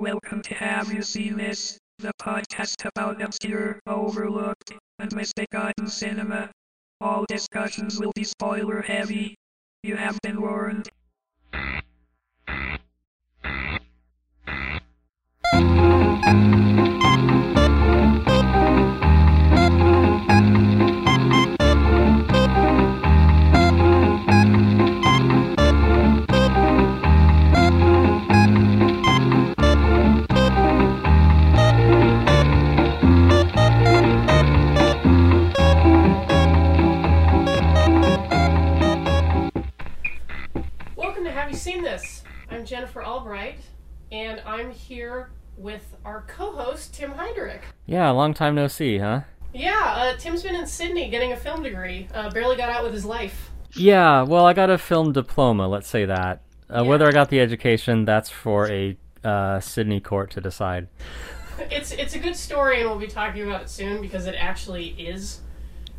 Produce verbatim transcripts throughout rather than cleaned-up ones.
Welcome to Have You Seen This, the podcast about obscure, overlooked, and misbegotten cinema. All discussions will be spoiler heavy. You have been warned. Seen This. I'm Jennifer Albright, and I'm here with our co-host, Tim Heidrich. Yeah, long time no see, huh? Yeah, uh, Tim's been in Sydney getting a film degree. Uh, barely got out with his life. Yeah, well, I got a film diploma, let's say that. Uh, yeah. Whether I got the education, that's for a uh, Sydney court to decide. it's, it's a good story, and we'll be talking about it soon, because it actually is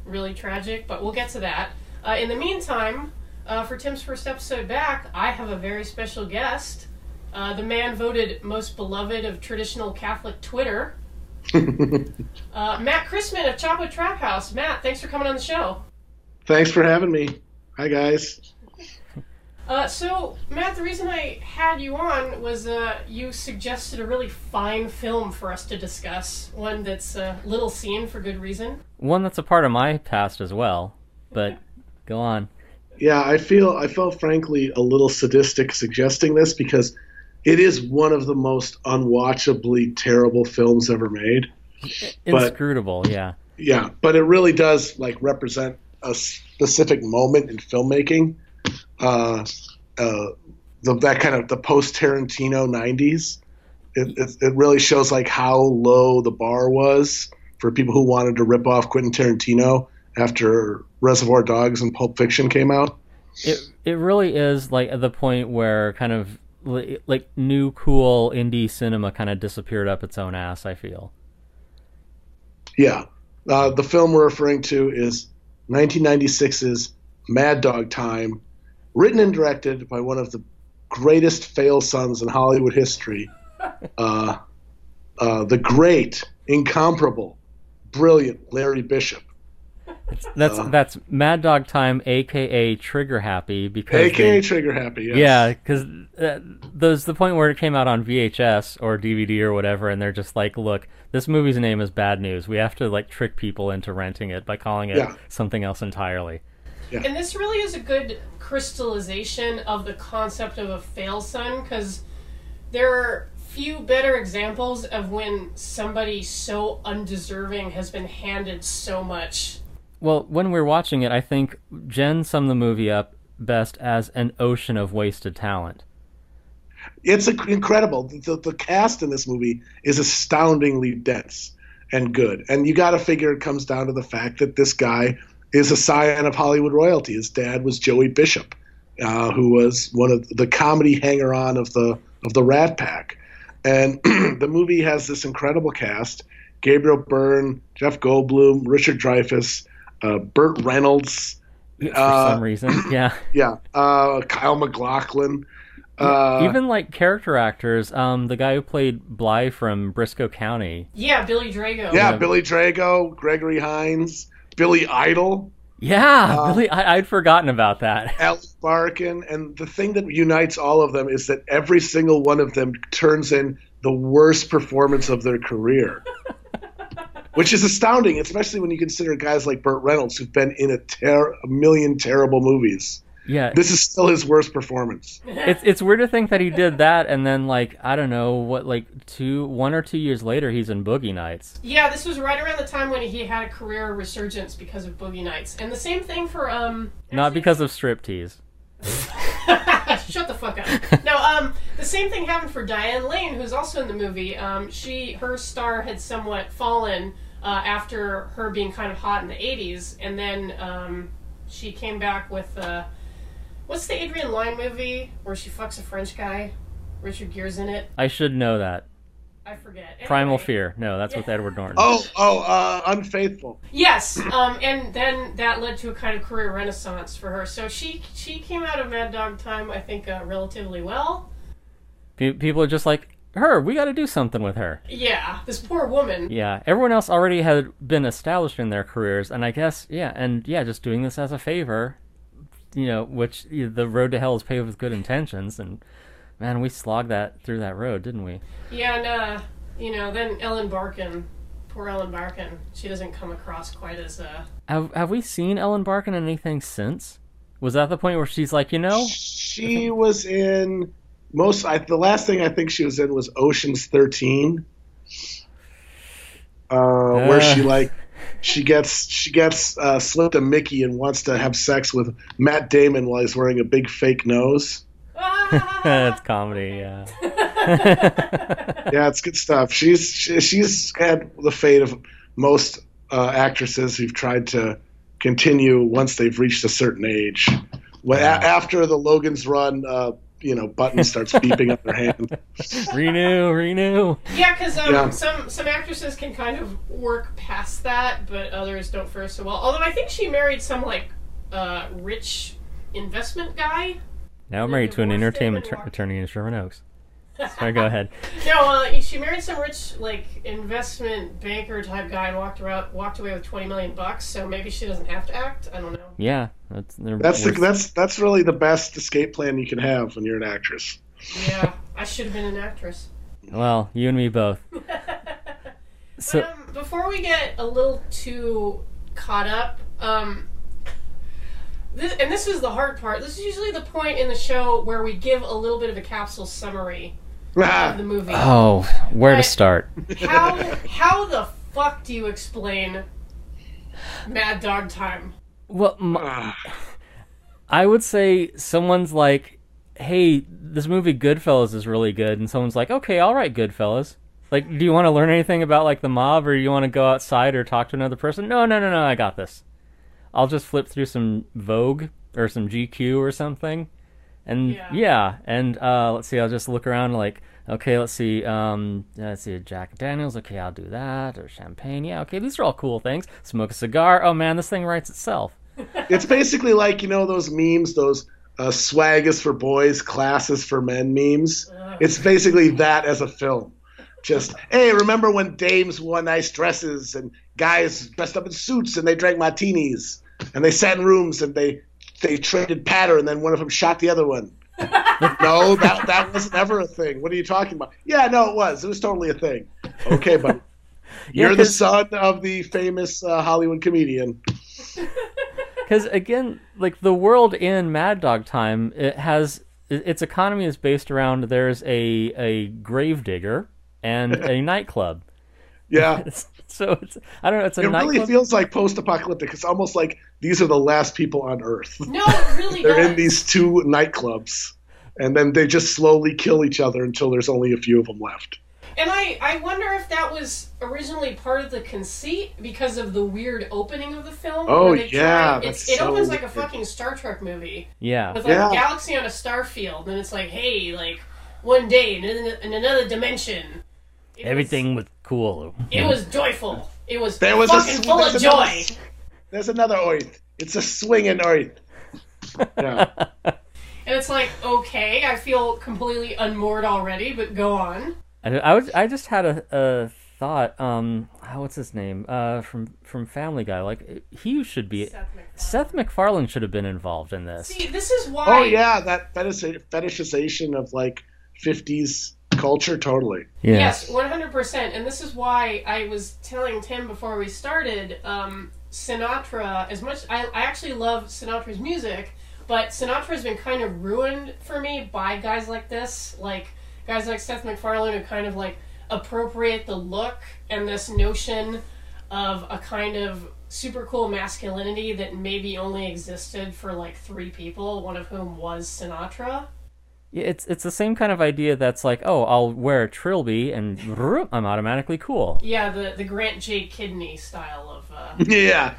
really tragic, but we'll get to that. Uh, in the meantime... Uh, for Tim's first episode back, I have a very special guest. Uh, the man voted most beloved of traditional Catholic Twitter. uh, Matt Christman of Chapo Trap House. Matt, thanks for coming on the show. Thanks for having me. Hi, guys. Uh, so, Matt, the reason I had you on was uh, you suggested a really fine film for us to discuss. One that's a little seen for good reason. One that's a part of my past as well, but go on. Yeah, I feel I felt frankly a little sadistic suggesting this because it is one of the most unwatchably terrible films ever made. Inscrutable, but, yeah. Yeah, but it really does like represent a specific moment in filmmaking, uh, uh, the, that kind of the post-Tarantino nineties. It, it, it really shows like how low the bar was for people who wanted to rip off Quentin Tarantino after Reservoir Dogs and Pulp Fiction came out. It it really is like at the point where kind of like new cool indie cinema kind of disappeared up its own ass, I feel. Yeah. Uh, the film we're referring to is nineteen ninety-six's Mad Dog Time, written and directed by one of the greatest fail-sons in Hollywood history, uh, uh, the great, incomparable, brilliant Larry Bishop. It's, that's uh, that's Mad Dog Time, a k a. Trigger Happy. Because a k a. They, Trigger Happy, yes. Yeah, because uh, there's the point where it came out on V H S or D V D or whatever, and they're just like, look, this movie's name is Bad News. We have to like trick people into renting it by calling it yeah. something else entirely. Yeah. And this really is a good crystallization of the concept of a fail-son, because there are few better examples of when somebody so undeserving has been handed so much. Well, when we were watching it, I think Jen summed the movie up best as an ocean of wasted talent. It's incredible. The, the cast in this movie is astoundingly dense and good. And you got to figure it comes down to the fact that this guy is a scion of Hollywood royalty. His dad was Joey Bishop, uh, who was one of the comedy hanger-on of the, of the Rat Pack. And the movie has this incredible cast. Gabriel Byrne, Jeff Goldblum, Richard Dreyfuss, Uh, Burt Reynolds. For uh, some reason, yeah. Yeah. Uh, Kyle MacLachlan. Uh, Even like character actors, um, the guy who played Bly from Briscoe County. Yeah, Billy Drago. Yeah, Billy Drago, Gregory Hines, Billy Idol. Yeah, uh, Billy, I, I'd forgotten about that. Ellen Barkin. And the thing that unites all of them is that every single one of them turns in the worst performance of their career. Which is astounding, especially when you consider guys like Burt Reynolds, who've been in a, ter- a million terrible movies. Yeah, this is still his worst performance. It's it's weird to think that he did that, and then like I don't know what like two one or two years later, he's in Boogie Nights. Yeah, this was right around the time when he had a career resurgence because of Boogie Nights, and the same thing for um. Not because of striptease. Shut the fuck up. No, um, the same thing happened for Diane Lane, who's also in the movie. Um, she, her star had somewhat fallen uh, after her being kind of hot in the eighties, and then um, she came back with uh, what's the Adrian Lyne movie where she fucks a French guy? Richard Gere's in it. I should know that. I forget. Anyway. Primal Fear. No, that's with Edward Norton. Oh, oh, uh, Unfaithful. Yes, um, and then that led to a kind of career renaissance for her. So she she came out of Mad Dog Time, I think, uh, relatively well. People are just like, her. We got to do something with her. Yeah, this poor woman. Yeah, everyone else already had been established in their careers, and I guess, yeah, and yeah, just doing this as a favor, you know, which you know, the road to hell is paved with good intentions, and man, we slogged that through that road, didn't we? Yeah, and, uh, you know, then Ellen Barkin, poor Ellen Barkin, she doesn't come across quite as, uh... Have, have we seen Ellen Barkin in anything since? Was that the point where she's like, you know... She was in... Most I, the last thing I think she was in was Ocean's thirteen, uh, uh. where she like she gets she gets uh, slipped a Mickey and wants to have sex with Matt Damon while he's wearing a big fake nose. That's comedy, yeah. Yeah, it's good stuff. She's she, she's had the fate of most uh, actresses who've tried to continue once they've reached a certain age. When, yeah. a, after the Logan's Run. Uh, you know, button starts beeping on their hand. Renew, renew. Yeah, because um, yeah. some, some actresses can kind of work past that, but others don't fare so well. Although I think she married some, like, uh, rich investment guy. Now married to an entertainment t- attorney in Sherman Oaks. Sorry, go ahead. No, uh, she married some rich, like, investment banker type guy and walked around, walked away with twenty million bucks. So maybe she doesn't have to act. I don't know. Yeah, that's that's the, that's that's really the best escape plan you can have when you're an actress. Yeah, I should have been an actress. Well, you and me both. So but, um, before we get a little too caught up, um, this, and this is the hard part. This is usually the point in the show where we give a little bit of a capsule summary. Of the movie. Oh, where but to start? How how the fuck do you explain Mad Dog Time? Well, my, I would say someone's like, "Hey, this movie Goodfellas is really good," and someone's like, "Okay, all right, Goodfellas. Like, do you want to learn anything about like the mob, or you want to go outside or talk to another person?" No, no, no, no. I got this. I'll just flip through some Vogue or some G Q or something. And yeah, yeah and uh, let's see, I'll just look around like, okay, let's see, um, let's see, Jack Daniels, okay, I'll do that, or champagne, yeah, okay, these are all cool things. Smoke a cigar, oh man, this thing writes itself. It's basically like, you know, those memes, those uh, swag is for boys, class is for men memes. It's basically that as a film. Just, hey, remember when dames wore nice dresses and guys dressed up in suits and they drank martinis and they sat in rooms and they... They traded patter, and then one of them shot the other one. No, that that wasn't ever a thing. What are you talking about? Yeah, no, it was. It was totally a thing. Okay, buddy. Yeah, you're the son of the famous uh, Hollywood comedian. Because, again, like the world in Mad Dog Time, it has its economy is based around there's a, a gravedigger and a nightclub. Yeah. So it's, I don't know. It's a it really club. Feels like post-apocalyptic. It's almost like these are the last people on Earth. No, it really. They're does. In these two nightclubs, and then they just slowly kill each other until there's only a few of them left. And I, I wonder if that was originally part of the conceit because of the weird opening of the film. Oh yeah, try, that's it, so it opens weird. Like a fucking Star Trek movie. Yeah, with like yeah. a galaxy on a starfield, and it's like, hey, like one day in, in another dimension. It Everything was, was cool. It was joyful. It was, there was fucking a, full of another, joy. There's another Earth. It's a swinging Earth. Yeah. And it's like, okay, I feel completely unmoored already, but go on. I, I, was, I just had a, a thought. Um, oh, what's his name? Uh, from from Family Guy. Like he should be. Seth MacFarlane. Seth MacFarlane should have been involved in this. See, this is why. Oh yeah, that fetish, fetishization of like fifties. Culture, totally. Yes. Yes, one hundred percent. And this is why I was telling Tim before we started, um, Sinatra, as much, I, I actually love Sinatra's music, but Sinatra's been kind of ruined for me by guys like this, like guys like Seth MacFarlane who kind of like appropriate the look and this notion of a kind of super cool masculinity that maybe only existed for like three people, one of whom was Sinatra. It's it's the same kind of idea that's like, oh, I'll wear a trilby and I'm automatically cool. Yeah, the, the Grant J. Kidney style of... Uh... Yeah.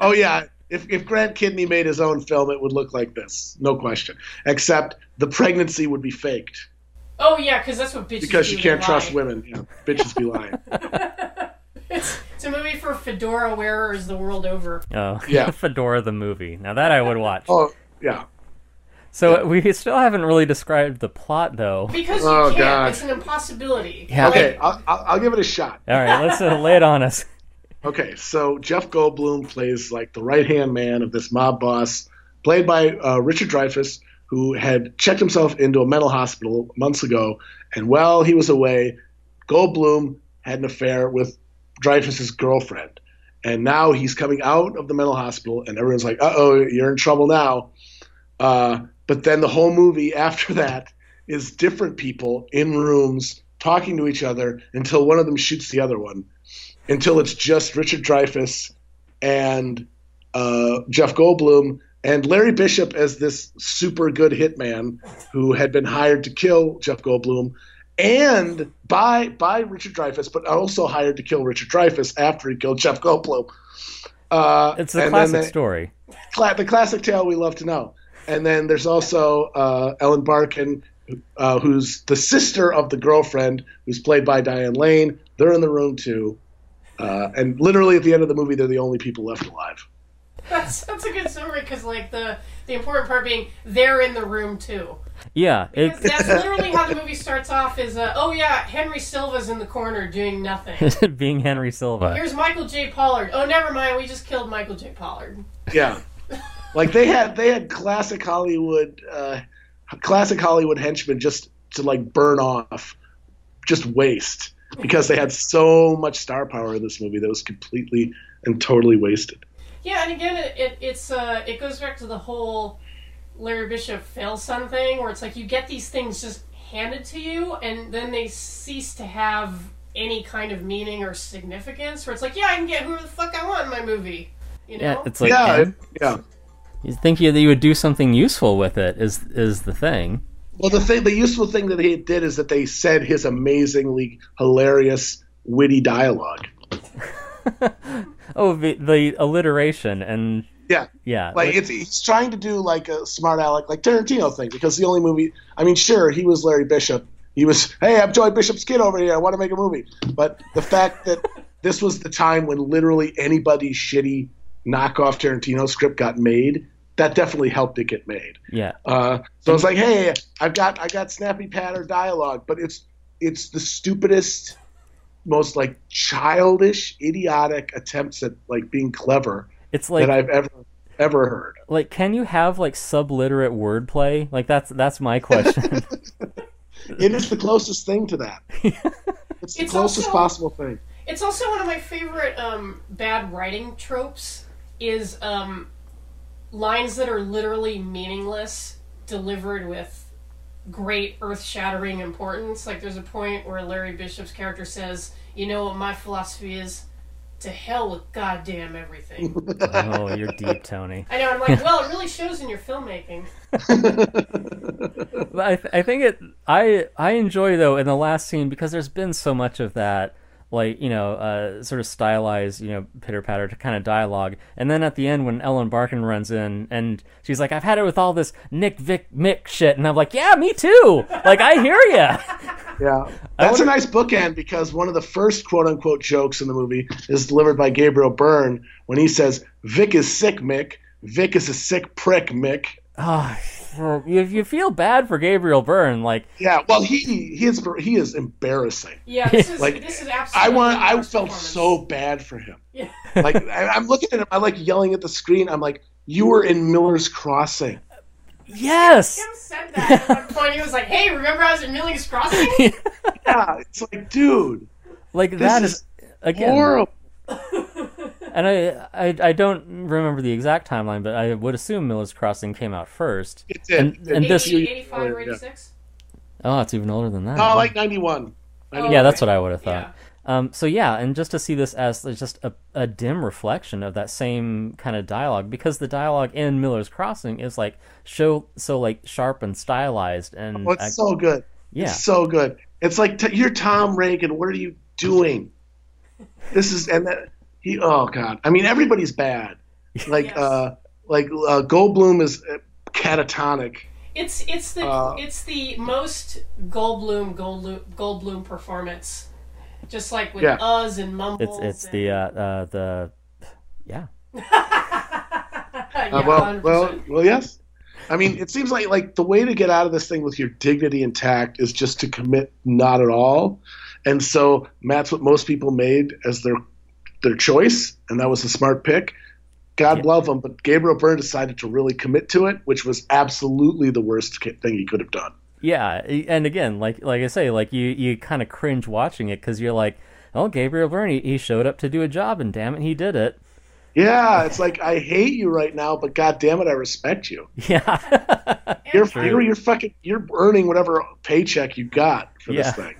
Oh, yeah. If if Grant Kidney made his own film, it would look like this. No question. Except the pregnancy would be faked. Oh, yeah, because that's what bitches do. Because you can't lie. Trust women. Yeah, bitches be lying. It's, it's a movie for fedora wearers the world over. Oh, yeah. Fedora the movie. Now that I would watch. Oh, yeah. So yeah. we still haven't really described the plot, though. Because you oh, can't. God. It's an impossibility. Yeah. Okay, I'll, I'll, I'll give it a shot. All right, let's uh, lay it on us. Okay, so Jeff Goldblum plays like the right-hand man of this mob boss, played by uh, Richard Dreyfuss, who had checked himself into a mental hospital months ago, and while he was away, Goldblum had an affair with Dreyfuss's girlfriend. And now he's coming out of the mental hospital, and everyone's like, uh-oh, you're in trouble now. Uh, but then the whole movie after that is different people in rooms talking to each other until one of them shoots the other one, until it's just Richard Dreyfuss and uh, Jeff Goldblum, and Larry Bishop as this super good hitman who had been hired to kill Jeff Goldblum and by by Richard Dreyfuss, but also hired to kill Richard Dreyfuss after he killed Jeff Goldblum. Uh, it's a classic they, story. Cla- the classic tale we love to know. And then there's also uh, Ellen Barkin, uh, who's the sister of the girlfriend, who's played by Diane Lane. They're in the room, too. Uh, and literally at the end of the movie, they're the only people left alive. That's that's a good summary because like the, the important part being they're in the room too. Yeah, it, that's literally how the movie starts off. Is uh, oh yeah, Henry Silva's in the corner doing nothing. Being Henry Silva. Here's Michael J. Pollard. Oh, never mind, we just killed Michael J. Pollard. Yeah, like they had they had classic Hollywood uh, classic Hollywood henchmen just to like burn off, just waste because they had so much star power in this movie that was completely and totally wasted. Yeah, and again, it, it it's uh, it goes back to the whole Larry Bishop fail-son thing, where it's like you get these things just handed to you, and then they cease to have any kind of meaning or significance. Where it's like, yeah, I can get whoever the fuck I want in my movie. You know? Yeah, it's like yeah, it, yeah. You think that you would do something useful with it is is the thing. Well, the thing, the useful thing that he did is that they said his amazingly hilarious, witty dialogue. Oh, the, the alliteration and yeah, yeah. Like it's he's trying to do like a smart aleck, like Tarantino thing, because the only movie. I mean, sure, he was Larry Bishop. He was, hey, I'm Joey Bishop's kid over here. I want to make a movie. But the fact that this was the time when literally anybody's shitty knockoff Tarantino script got made, that definitely helped it get made. Yeah. Uh, so it's like, hey, I've got I got snappy patter dialogue, but it's it's the stupidest, most like childish, idiotic attempts at like being clever it's like, that I've ever ever heard. Like, can you have like subliterate wordplay? Like that's that's my question. It is the closest thing to that. It's the it's closest also, possible thing. It's also one of my favorite um, bad writing tropes is um, lines that are literally meaningless delivered with great earth-shattering importance. Like there's a point where Larry Bishop's character says, you know what my philosophy is? To hell with goddamn everything. Oh, you're deep, Tony. I know, I'm like, well, it really shows in your filmmaking. I, th- I think it I I enjoy though in the last scene because there's been so much of that, like, you know, uh, sort of stylized, you know, pitter-patter to kind of dialogue. And then at the end when Ellen Barkin runs in and she's like, I've had it with all this Nick, Vic, Mick shit. And I'm like, yeah, me too. Like, I hear ya. Yeah. That's a nice bookend because one of the first quote-unquote jokes in the movie is delivered by Gabriel Byrne when he says, Vic is sick, Mick. Vic is a sick prick, Mick. Oh, you, you feel bad for Gabriel Byrne, like yeah. Well, he he is he is embarrassing. Yeah, this is like, this is absolutely. I want. I felt so bad for him. Yeah. Like I, I'm looking at him. I'm like yelling at the screen. I'm like, you were in Miller's Crossing. Yes. Kim said that at one point. He was like, "Hey, remember I was in Miller's Crossing?" Yeah, it's like, dude, like this that is, is again horrible. And I, I I don't remember the exact timeline, but I would assume Miller's Crossing came out first. It did. And, and this eighty-five or eighty-six? Oh, it's even older than that. Oh, like ninety-one. Oh, yeah, that's what I would have thought. Yeah. Um, so yeah, and just to see this as just a, a dim reflection of that same kind of dialogue, because the dialogue in Miller's Crossing is like show, so like sharp and stylized. And oh, it's I, so good. Yeah. It's so good. It's like, t- you're Tom Reagan, what are you doing? This is, and that, He, oh God! I mean, everybody's bad. Like, yes. uh, like uh, Goldblum is catatonic. It's it's the uh, it's the most Goldblum Goldblum Goldblum performance. Just like with yeah. uhs and mumbles. It's it's and... the uh, uh, the yeah. uh, well, well well yes. I mean, it seems like like the way to get out of this thing with your dignity intact is just to commit not at all. And so that's what most people made as their their choice, and that was a smart pick. God yeah. love him, but Gabriel Byrne decided to really commit to it, which was absolutely the worst thing he could have done. Yeah, and again, like like I say, like you, you kind of cringe watching it because you're like, oh, Gabriel Byrne, he, he showed up to do a job, and damn it, he did it. Yeah, it's like, I hate you right now, but God damn it, I respect you. Yeah, you're you're, you're fucking you're earning whatever paycheck you got for yeah. this thing,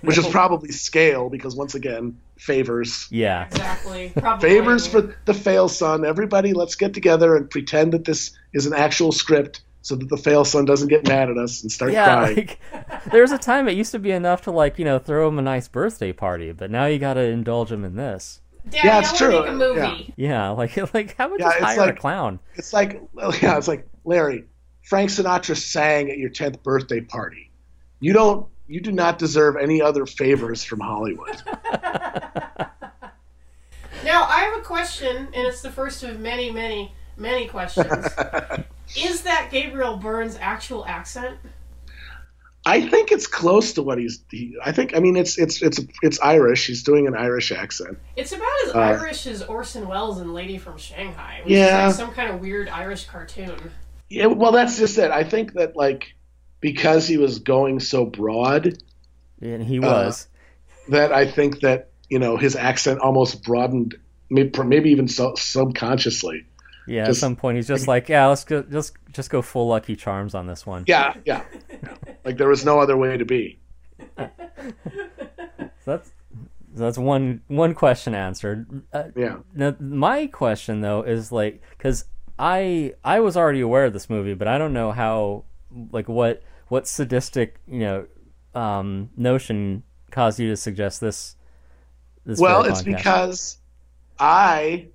which is probably scale because once again, favors. Yeah, exactly. Probably. Favors for the fail son. Everybody, let's get together and pretend that this is an actual script, so that the fail son doesn't get mad at us and start yeah, crying. Like, there was a time it used to be enough to, like, you know, throw him a nice birthday party, but now you got to indulge him in this. Dad, yeah, it's true. Make a movie. Yeah. yeah, like, like how would you yeah, hire like, a clown? It's like, yeah, it's like, Larry, Frank Sinatra sang at your tenth birthday party. You don't, you do not deserve any other favors from Hollywood. Now I have a question, and it's the first of many, many, many questions. Is that Gabriel Byrne's actual accent? I think it's close to what he's. He, I think. I mean, it's it's it's it's Irish. He's doing an Irish accent. It's about as uh, Irish as Orson Welles in Lady from Shanghai, which yeah. is like some kind of weird Irish cartoon. Yeah, well, that's just it. I think that, like, because he was going so broad, and he was, uh, that I think that, you know, his accent almost broadened, maybe even so, subconsciously. Yeah, just, at some point he's just like, yeah, let's go, just just go full Lucky Charms on this one. Yeah, yeah. Like there was no other way to be. So that's that's one one question answered. Uh, yeah. Now my question though is like, because I I was already aware of this movie, but I don't know how, like, what what sadistic, you know, um, notion caused you to suggest this. this well, it's podcast. because I.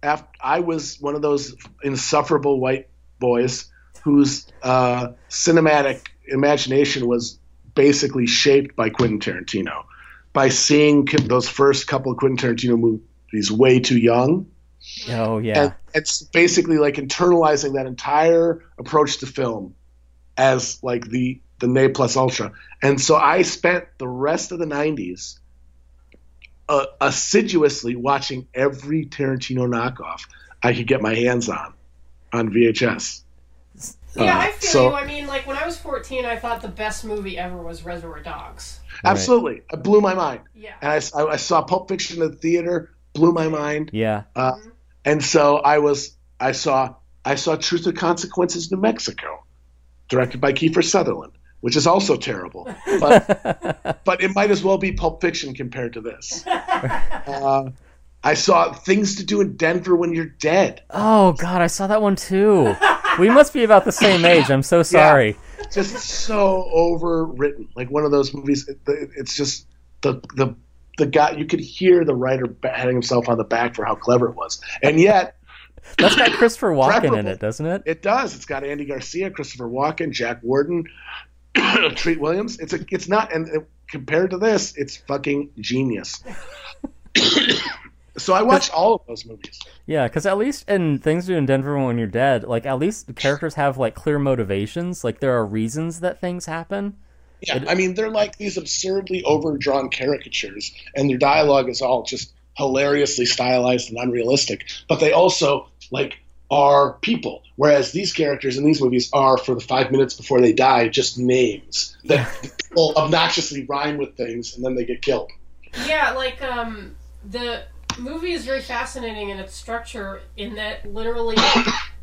After, I was one of those insufferable white boys whose uh, cinematic imagination was basically shaped by Quentin Tarantino, by seeing those first couple of Quentin Tarantino movies way too young. Oh, yeah. And it's basically like internalizing that entire approach to film as like the, the ne plus ultra. And so I spent the rest of the nineties Uh, assiduously watching every Tarantino knockoff I could get my hands on, on V H S. Yeah, uh, I feel so, you. I mean, like, when I was fourteen, I thought the best movie ever was Reservoir Dogs. Absolutely. Right. It blew my mind. Yeah. And I, I, I saw Pulp Fiction in the theater, blew my mind. Yeah. Uh, mm-hmm. And so I was, I saw, I saw Truth or Consequences, New Mexico, directed by Kiefer Sutherland, which is also terrible, but, but it might as well be Pulp Fiction compared to this. Uh, I saw Things to Do in Denver When You're Dead. Oh, God, I saw that one too. We must be about the same age. I'm so sorry. Yeah, just so overwritten. Like one of those movies, it, it's just the the the guy, you could hear the writer patting himself on the back for how clever it was. And yet... That's got Christopher Walken in it, doesn't it? It does. It's got Andy Garcia, Christopher Walken, Jack Warden, Treat Williams. It's a, it's not, and uh, compared to this, it's fucking genius. So I watched all of those movies. Yeah, because at least in Things to Do in Denver When You're Dead, like at least the characters have like clear motivations. Like there are reasons that things happen. Yeah, it, I mean they're like these absurdly overdrawn caricatures, and their dialogue is all just hilariously stylized and unrealistic. But they also like. Are people, whereas these characters in these movies are, for the five minutes before they die, just names that yeah. people obnoxiously rhyme with things, and then they get killed. Yeah, like um, the movie is very fascinating in its structure, in that literally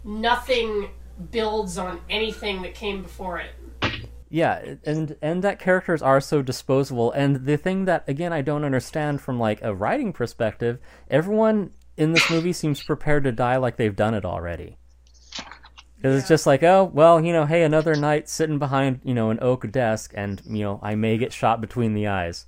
nothing builds on anything that came before it. Yeah, and and that characters are so disposable. And the thing that, again, I don't understand from like a writing perspective, everyone in this movie seems prepared to die like they've done it already. Because yeah. it's just like, oh, well, you know, hey, another night sitting behind, you know, an oak desk, and, you know, I may get shot between the eyes.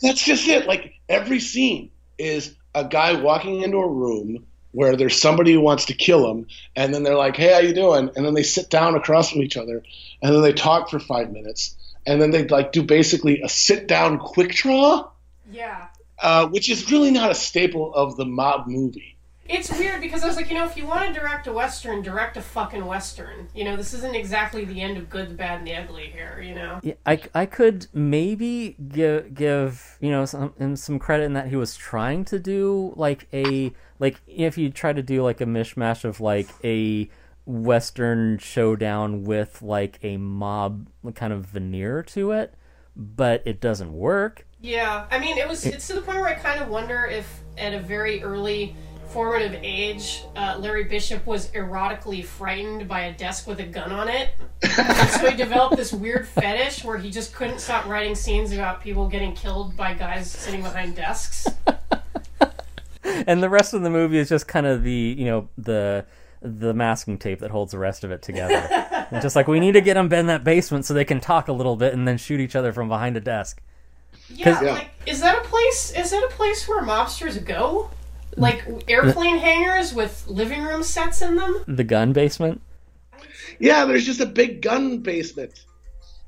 That's just it. Like, every scene is a guy walking into a room where there's somebody who wants to kill him, and then they're like, hey, how you doing? And then they sit down across from each other, and then they talk for five minutes, and then they, like, do basically a sit-down quick draw. Yeah. Uh, which is really not a staple of the mob movie. It's weird because I was like, you know, if you want to direct a Western, direct a fucking Western. You know, this isn't exactly the end of Good, the Bad, and the Ugly here, you know? Yeah, I, I could maybe give, give you know, some, him some credit in that he was trying to do, like, a... Like, if you try to do, like, a mishmash of, like, a Western showdown with, like, a mob kind of veneer to it, but it doesn't work. Yeah, I mean, it was it, it's to the point where I kind of wonder if at a very early... formative age, uh, Larry Bishop was erotically frightened by a desk with a gun on it. So he developed this weird fetish where he just couldn't stop writing scenes about people getting killed by guys sitting behind desks. And the rest of the movie is just kind of the, you know, the the masking tape that holds the rest of it together. And just like, we need to get them in that basement so they can talk a little bit and then shoot each other from behind a desk. Yeah, yeah. Like, is that a place? Is that a place where mobsters go? Like airplane hangars with living room sets in them? The gun basement? Yeah, there's just a big gun basement.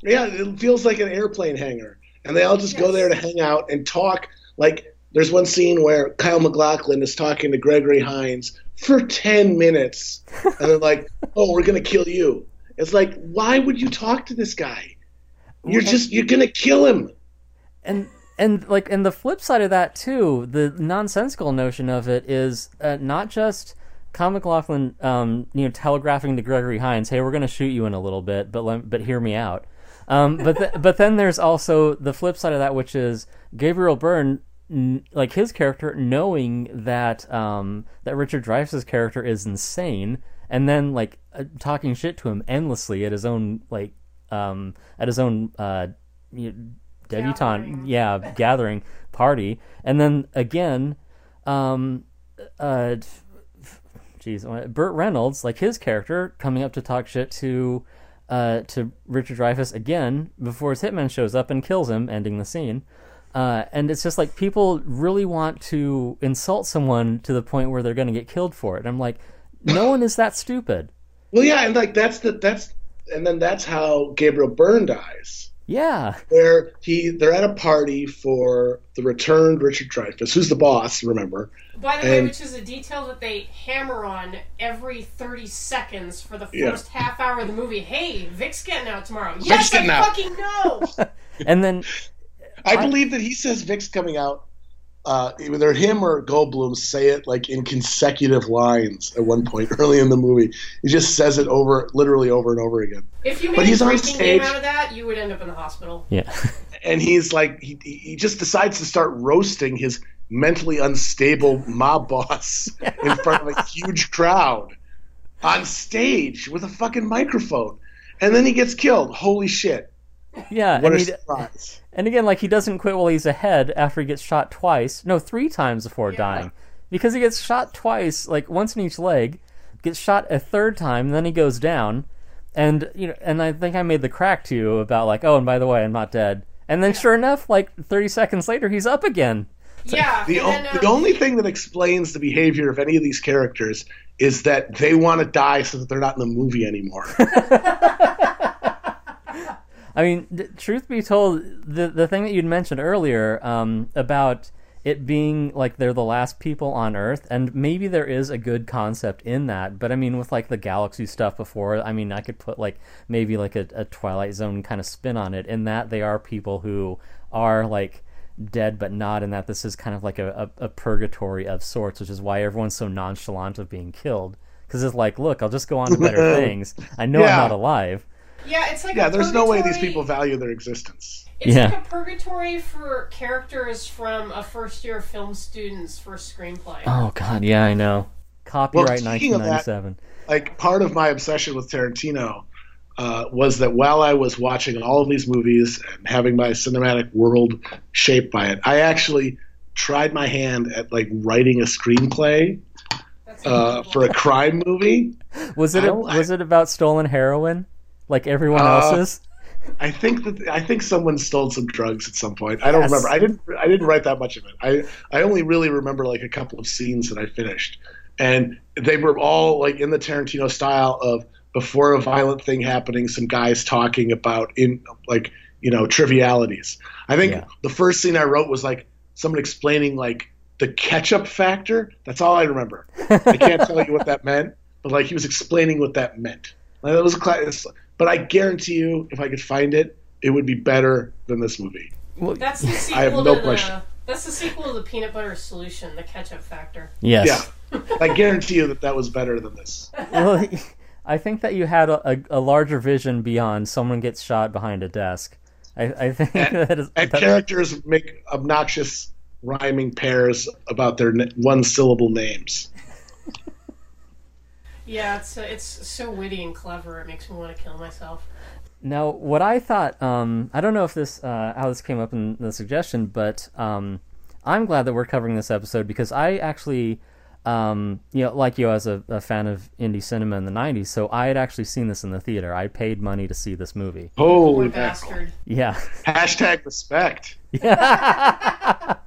Yeah, it feels like an airplane hangar. And they all just yes. go there to hang out and talk. Like, there's one scene where Kyle MacLachlan is talking to Gregory Hines for ten minutes. And they're like, oh, we're going to kill you. It's like, why would you talk to this guy? You're okay. just, you're going to kill him. And... And like, and the flip side of that too, the nonsensical notion of it is uh, not just Kyle MacLachlan, um, you know, telegraphing to Gregory Hines, "Hey, we're going to shoot you in a little bit, but let, but hear me out." Um, but th- but then there's also the flip side of that, which is Gabriel Byrne, n- like his character, knowing that um, that Richard Dreyfuss's character is insane, and then like uh, talking shit to him endlessly at his own like um, at his own. Uh, you know, debutante, yeah, gathering party, and then again, um, uh, geez, Burt Reynolds, like his character coming up to talk shit to, uh, to Richard Dreyfuss again before his hitman shows up and kills him, ending the scene. Uh, and it's just like people really want to insult someone to the point where they're going to get killed for it. And I'm like, no one is that stupid. Well, yeah, and like that's the that's, and then that's how Gabriel Byrne dies. Yeah, where he they're at a party for the returned Richard Dreyfuss, who's the boss, remember? By the and, way, which is a detail that they hammer on every thirty seconds for the first yeah. half hour of the movie. Hey, Vic's getting out tomorrow. Vic's yes, I out. fucking know. And then I, I believe that he says Vic's coming out. Uh, either him or Goldblum say it like in consecutive lines at one point early in the movie. He just says it over, literally over and over again. If you made but he's a on stage, game out of that, you would end up in the hospital. Yeah. And he's like, he he just decides to start roasting his mentally unstable mob boss in front of a huge crowd on stage with a fucking microphone. And then he gets killed. Holy shit. Yeah, what and, a surprise. And again, like he doesn't quit while he's ahead after he gets shot twice, no, three times before yeah. dying, because he gets shot twice, like once in each leg, gets shot a third time, and then he goes down, and you know, and I think I made the crack to you about like, oh, and by the way, I'm not dead, and then yeah. sure enough, like thirty seconds later, he's up again. It's yeah. Like, the, o- then, um... the only thing that explains the behavior of any of these characters is that they want to die so that they're not in the movie anymore. I mean, th- truth be told, the the thing that you'd mentioned earlier um, about it being like they're the last people on Earth, and maybe there is a good concept in that, but I mean, with like the galaxy stuff before, I mean, I could put like maybe like a, a Twilight Zone kind of spin on it, in that they are people who are like dead but not, and that this is kind of like a, a, a purgatory of sorts, which is why everyone's so nonchalant of being killed, because it's like, look, I'll just go on to better things. I know yeah. I'm not alive. Yeah, it's like yeah. A there's no way these people value their existence. It's yeah. like a purgatory for characters from a first-year film student's first screenplay. Oh God, yeah, I know. Copyright well, nineteen ninety-seven. That, like part of my obsession with Tarantino uh, was that while I was watching all of these movies and having my cinematic world shaped by it, I actually tried my hand at like writing a screenplay uh, for a crime movie. Was it? A, was it about stolen heroin? Like everyone uh, else's, I think that I think someone stole some drugs at some point. I don't yes. remember. I didn't. I didn't write that much of it. I I only really remember like a couple of scenes that I finished, and they were all like in the Tarantino style of before a violent thing happening, some guys talking about in like you know trivialities. I think yeah. the first scene I wrote was like someone explaining like the ketchup factor, that's all I remember. I can't tell you what that meant, but like he was explaining what that meant. Like, that was a class, but I guarantee you, if I could find it, it would be better than this movie. That's the sequel I have no to question. The, that's the sequel to the peanut butter solution, the ketchup factor. Yes. Yeah. I guarantee you that that was better than this. Well, I think that you had a, a, a larger vision beyond someone gets shot behind a desk. I, I think and, that is. And that characters is... make obnoxious rhyming pairs about their one-syllable names. Yeah, it's it's so witty and clever. It makes me want to kill myself. Now, what I thought, um, I don't know if this uh, how this came up in the suggestion, but um, I'm glad that we're covering this episode because I actually, um, you know, like you, I was a, a fan of indie cinema in the nineties, so I had actually seen this in the theater. I paid money to see this movie. Holy bastard! Yeah. Hashtag respect. Yeah.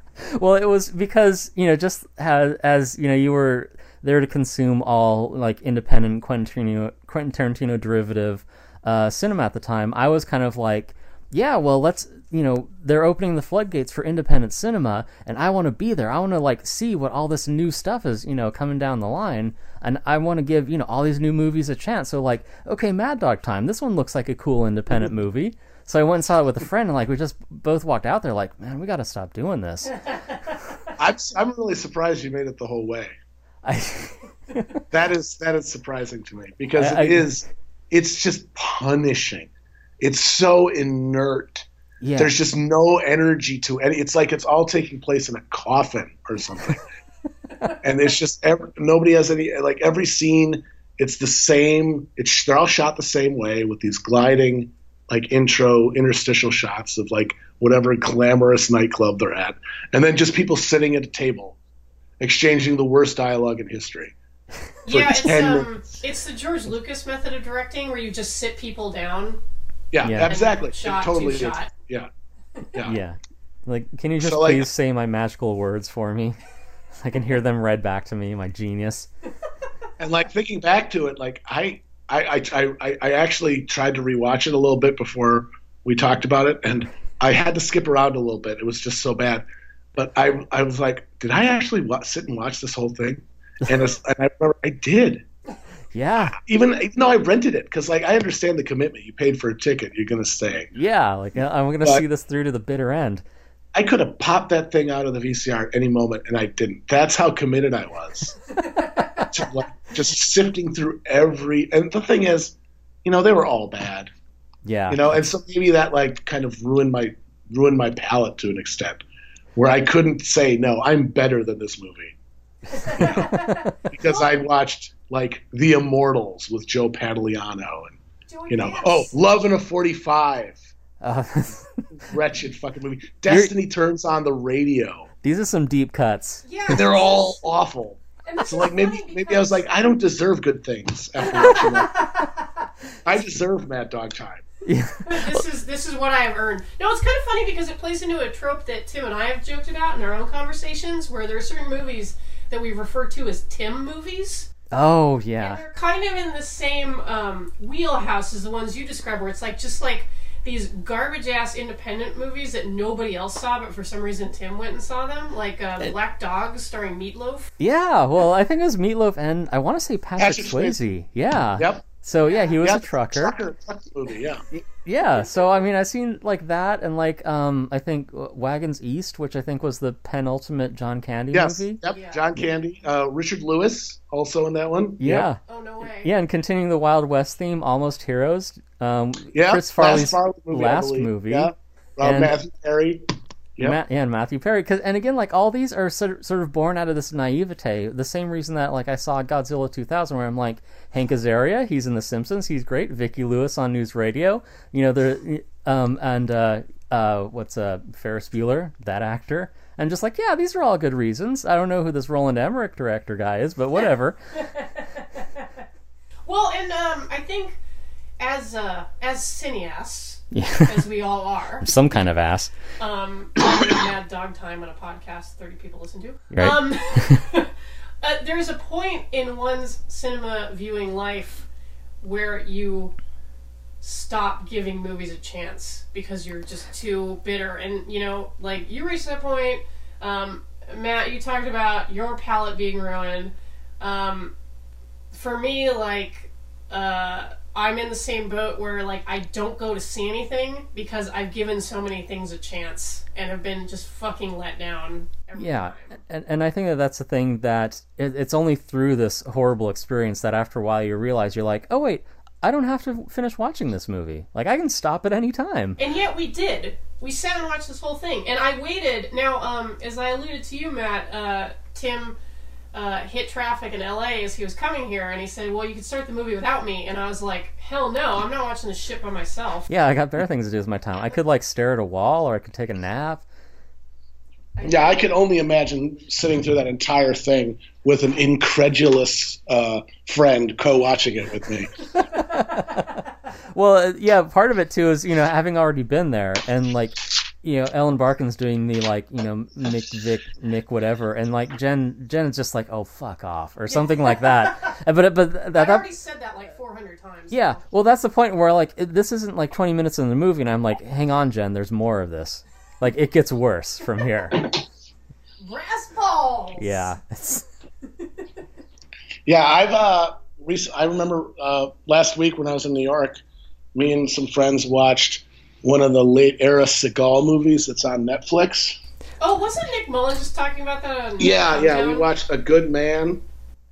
Well, it was because, you know, just as, as you know, you were there to consume all like independent Quentin Tarantino, Quentin Tarantino derivative. Uh, cinema at the time, I was kind of like, yeah, well, let's, you know, they're opening the floodgates for independent cinema, and I want to be there. I want to, like, see what all this new stuff is, you know, coming down the line, and I want to give, you know, all these new movies a chance. So, like, okay, Mad Dog Time, this one looks like a cool independent movie. So I went and saw it with a friend, and, like, we just both walked out there like, man, we got to stop doing this. I'm, I'm really surprised you made it the whole way. I... that is that is surprising to me, because I, it I... is... It's just punishing. It's so inert. Yeah. There's just no energy to it. It's like it's all taking place in a coffin or something. And it's just every, nobody has any – like every scene, it's the same. It's, they're all shot the same way with these gliding like intro interstitial shots of like whatever glamorous nightclub they're at. And then just people sitting at a table exchanging the worst dialogue in history. Yeah, it's um, it's the George Lucas method of directing where you just sit people down. Yeah, yeah. Exactly. Shot, it totally is. Shot. Yeah. yeah, yeah. Like, can you just so, like, please say my magical words for me? I can hear them read back to me. My genius. And like thinking back to it, like I, I, I, I, I actually tried to rewatch it a little bit before we talked about it, and I had to skip around a little bit. It was just so bad. But I, I was like, did I actually wa- sit and watch this whole thing? And, and I remember I did. Yeah. Even, even though I rented it, because like I understand the commitment. You paid for a ticket. You're going to stay. Yeah. Like I'm going to see this through to the bitter end. I could have popped that thing out of the V C R at any moment, and I didn't. That's how committed I was to like just sifting through every. And the thing is, you know, they were all bad. Yeah. You know, and so maybe that like kind of ruined my ruined my palate to an extent, where I couldn't say no. I'm better than this movie. You know, because I watched like The Immortals with Joe Pantoliano and Joey, you know, Bishop. Oh, Love in a forty-five, uh, wretched fucking movie. Destiny You're... Turns on the Radio. These are some deep cuts. Yeah, and they're all awful. And so like maybe because... maybe I was like, I don't deserve good things after watching that. I deserve Mad Dog Time. Yeah. This is this is what I have earned. No, it's kind of funny because it plays into a trope that Tim and I have joked about in our own conversations, where there are certain movies that we refer to as Tim movies. Oh, yeah. And they're kind of in the same um, wheelhouse as the ones you describe, where it's like just like these garbage-ass independent movies that nobody else saw, but for some reason Tim went and saw them, like uh, it, Black Dogs starring Meatloaf. Yeah, well, I think it was Meatloaf and I want to say Patrick, Patrick Swayze. Yeah. Yep. So, yeah, he was yep. a trucker. Trucker, truck movie, yeah. Yeah, so, I mean, I've seen, like, that and, like, um, I think Wagons East, which I think was the penultimate John Candy yes. movie. Yes, yep, John Candy. Uh, Richard Lewis, also in that one. Yeah. Yep. Oh, no way. Yeah, and continuing the Wild West theme, Almost Heroes. Um, yeah, Chris Farley's last movie. Last movie. Yeah, uh, and Matthew Perry. Yep. Ma- yeah, and Matthew Perry. Cause, and, again, like, all these are sort of, sort of born out of this naivete, the same reason that, like, I saw Godzilla two thousand, where I'm like, Hank Azaria, he's in The Simpsons, he's great. Vicki Lewis on News Radio, you know, there, um, and uh, uh, what's uh, Ferris Bueller, that actor, and just like, yeah, these are all good reasons. I don't know who this Roland Emmerich director guy is, but whatever. Well, and um, I think as uh, as cineasts, yeah. as we all are, some kind of ass. Um, Mad Dog Time on a podcast, thirty people listen to. Right. Um, Uh, there's a point in one's cinema viewing life where you stop giving movies a chance because you're just too bitter. And, you know, like, you reached that point. Um, Matt, you talked about your palette being ruined. Um, for me, like, uh, I'm in the same boat where, like, I don't go to see anything because I've given so many things a chance and have been just fucking let down every yeah, time. And, and I think that that's the thing, that it, it's only through this horrible experience that after a while you realize you're like, oh, wait, I don't have to finish watching this movie. Like, I can stop at any time. And yet we did. We sat and watched this whole thing. And I waited. Now, um, as I alluded to you, Matt, uh, Tim uh, hit traffic in L A as he was coming here, and he said, well, you could start the movie without me. And I was like, hell no, I'm not watching this shit by myself. Yeah, I got better things to do with my time. I could, like, stare at a wall, or I could take a nap. Yeah, I can only imagine sitting through that entire thing with an incredulous uh, friend co-watching it with me. Well, yeah, part of it, too, is, you know, having already been there, and, like, you know, Ellen Barkin's doing the, like, you know, Nick, Vic, Nick, whatever, and, like, Jen Jen is just like, oh, fuck off, or something like that. But, but that, that, I already said that, like, four hundred times. Yeah, well, that's the point where, like, this isn't, like, twenty minutes in the movie, and I'm like, hang on, Jen, there's more of this. Like, it gets worse from here. Brass balls! Yeah. Yeah, I've, uh, rec- I remember uh, last week when I was in New York, me and some friends watched one of the late-era Seagal movies that's on Netflix. Oh, wasn't Nick Mullen just talking about that on Yeah, on yeah, Netflix? We watched A Good Man,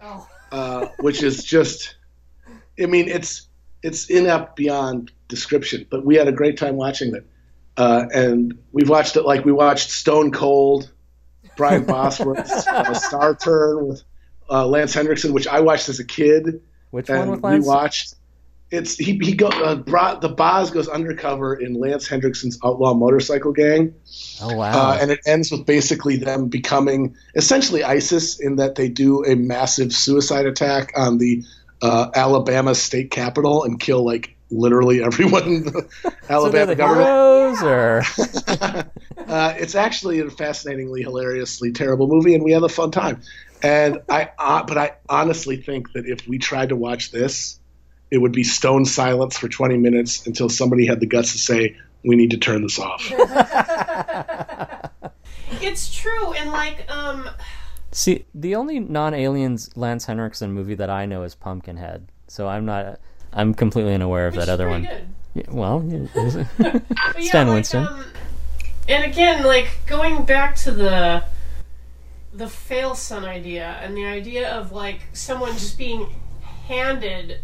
oh. uh, which is just, I mean, it's, it's inept beyond description, but we had a great time watching it. Uh, and we've watched it like we watched Stone Cold, Brian Bosworth's uh, Star Turn with uh, Lance Hendrickson, which I watched as a kid. Which and one with Lance? We watched. It's he he go, uh, brought, the Boz goes undercover in Lance Hendrickson's outlaw motorcycle gang. Oh wow! Uh, and it ends with basically them becoming essentially ISIS in that they do a massive suicide attack on the uh, Alabama state capitol and kill like. Literally everyone in the Alabama government. uh, it's actually a fascinatingly, hilariously terrible movie, and we had a fun time. And I, uh, but I honestly think that if we tried to watch this, it would be stone silence for twenty minutes until somebody had the guts to say, "We need to turn this off." It's true, and like, um, see, the only non-aliens Lance Henriksen movie that I know is Pumpkinhead, so I'm not. A, I'm completely unaware of Which that other one. Good. Yeah, well, Stan yeah, like, Winston. Um, and again, like going back to the the fail-son idea and the idea of like someone just being handed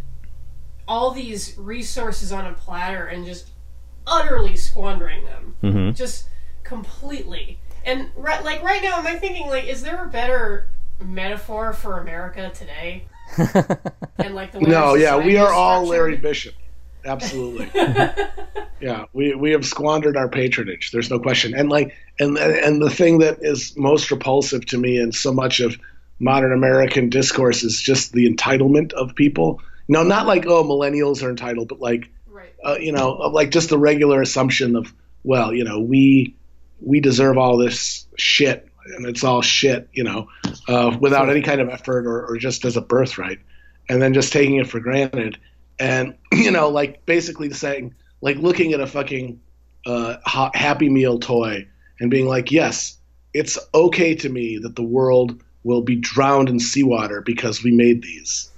all these resources on a platter and just utterly squandering them, mm-hmm. just completely. And right, like right now, am I thinking like, is there a better metaphor for America today? And like the no, yeah, we are all Larry Bishop, absolutely. Yeah, we we have squandered our patronage. There's no question. And like, and and the thing that is most repulsive to me, and so much of modern American discourse, is just the entitlement of people. No, not like oh, millennials are entitled, but like, right. uh, you know, like just the regular assumption of well, you know, we we deserve all this shit. And it's all shit, you know, uh, without any kind of effort or, or just as a birthright, and then just taking it for granted. And, you know, like basically saying, like looking at a fucking uh, ha- Happy Meal toy and being like, yes, it's okay to me that the world will be drowned in seawater because we made these,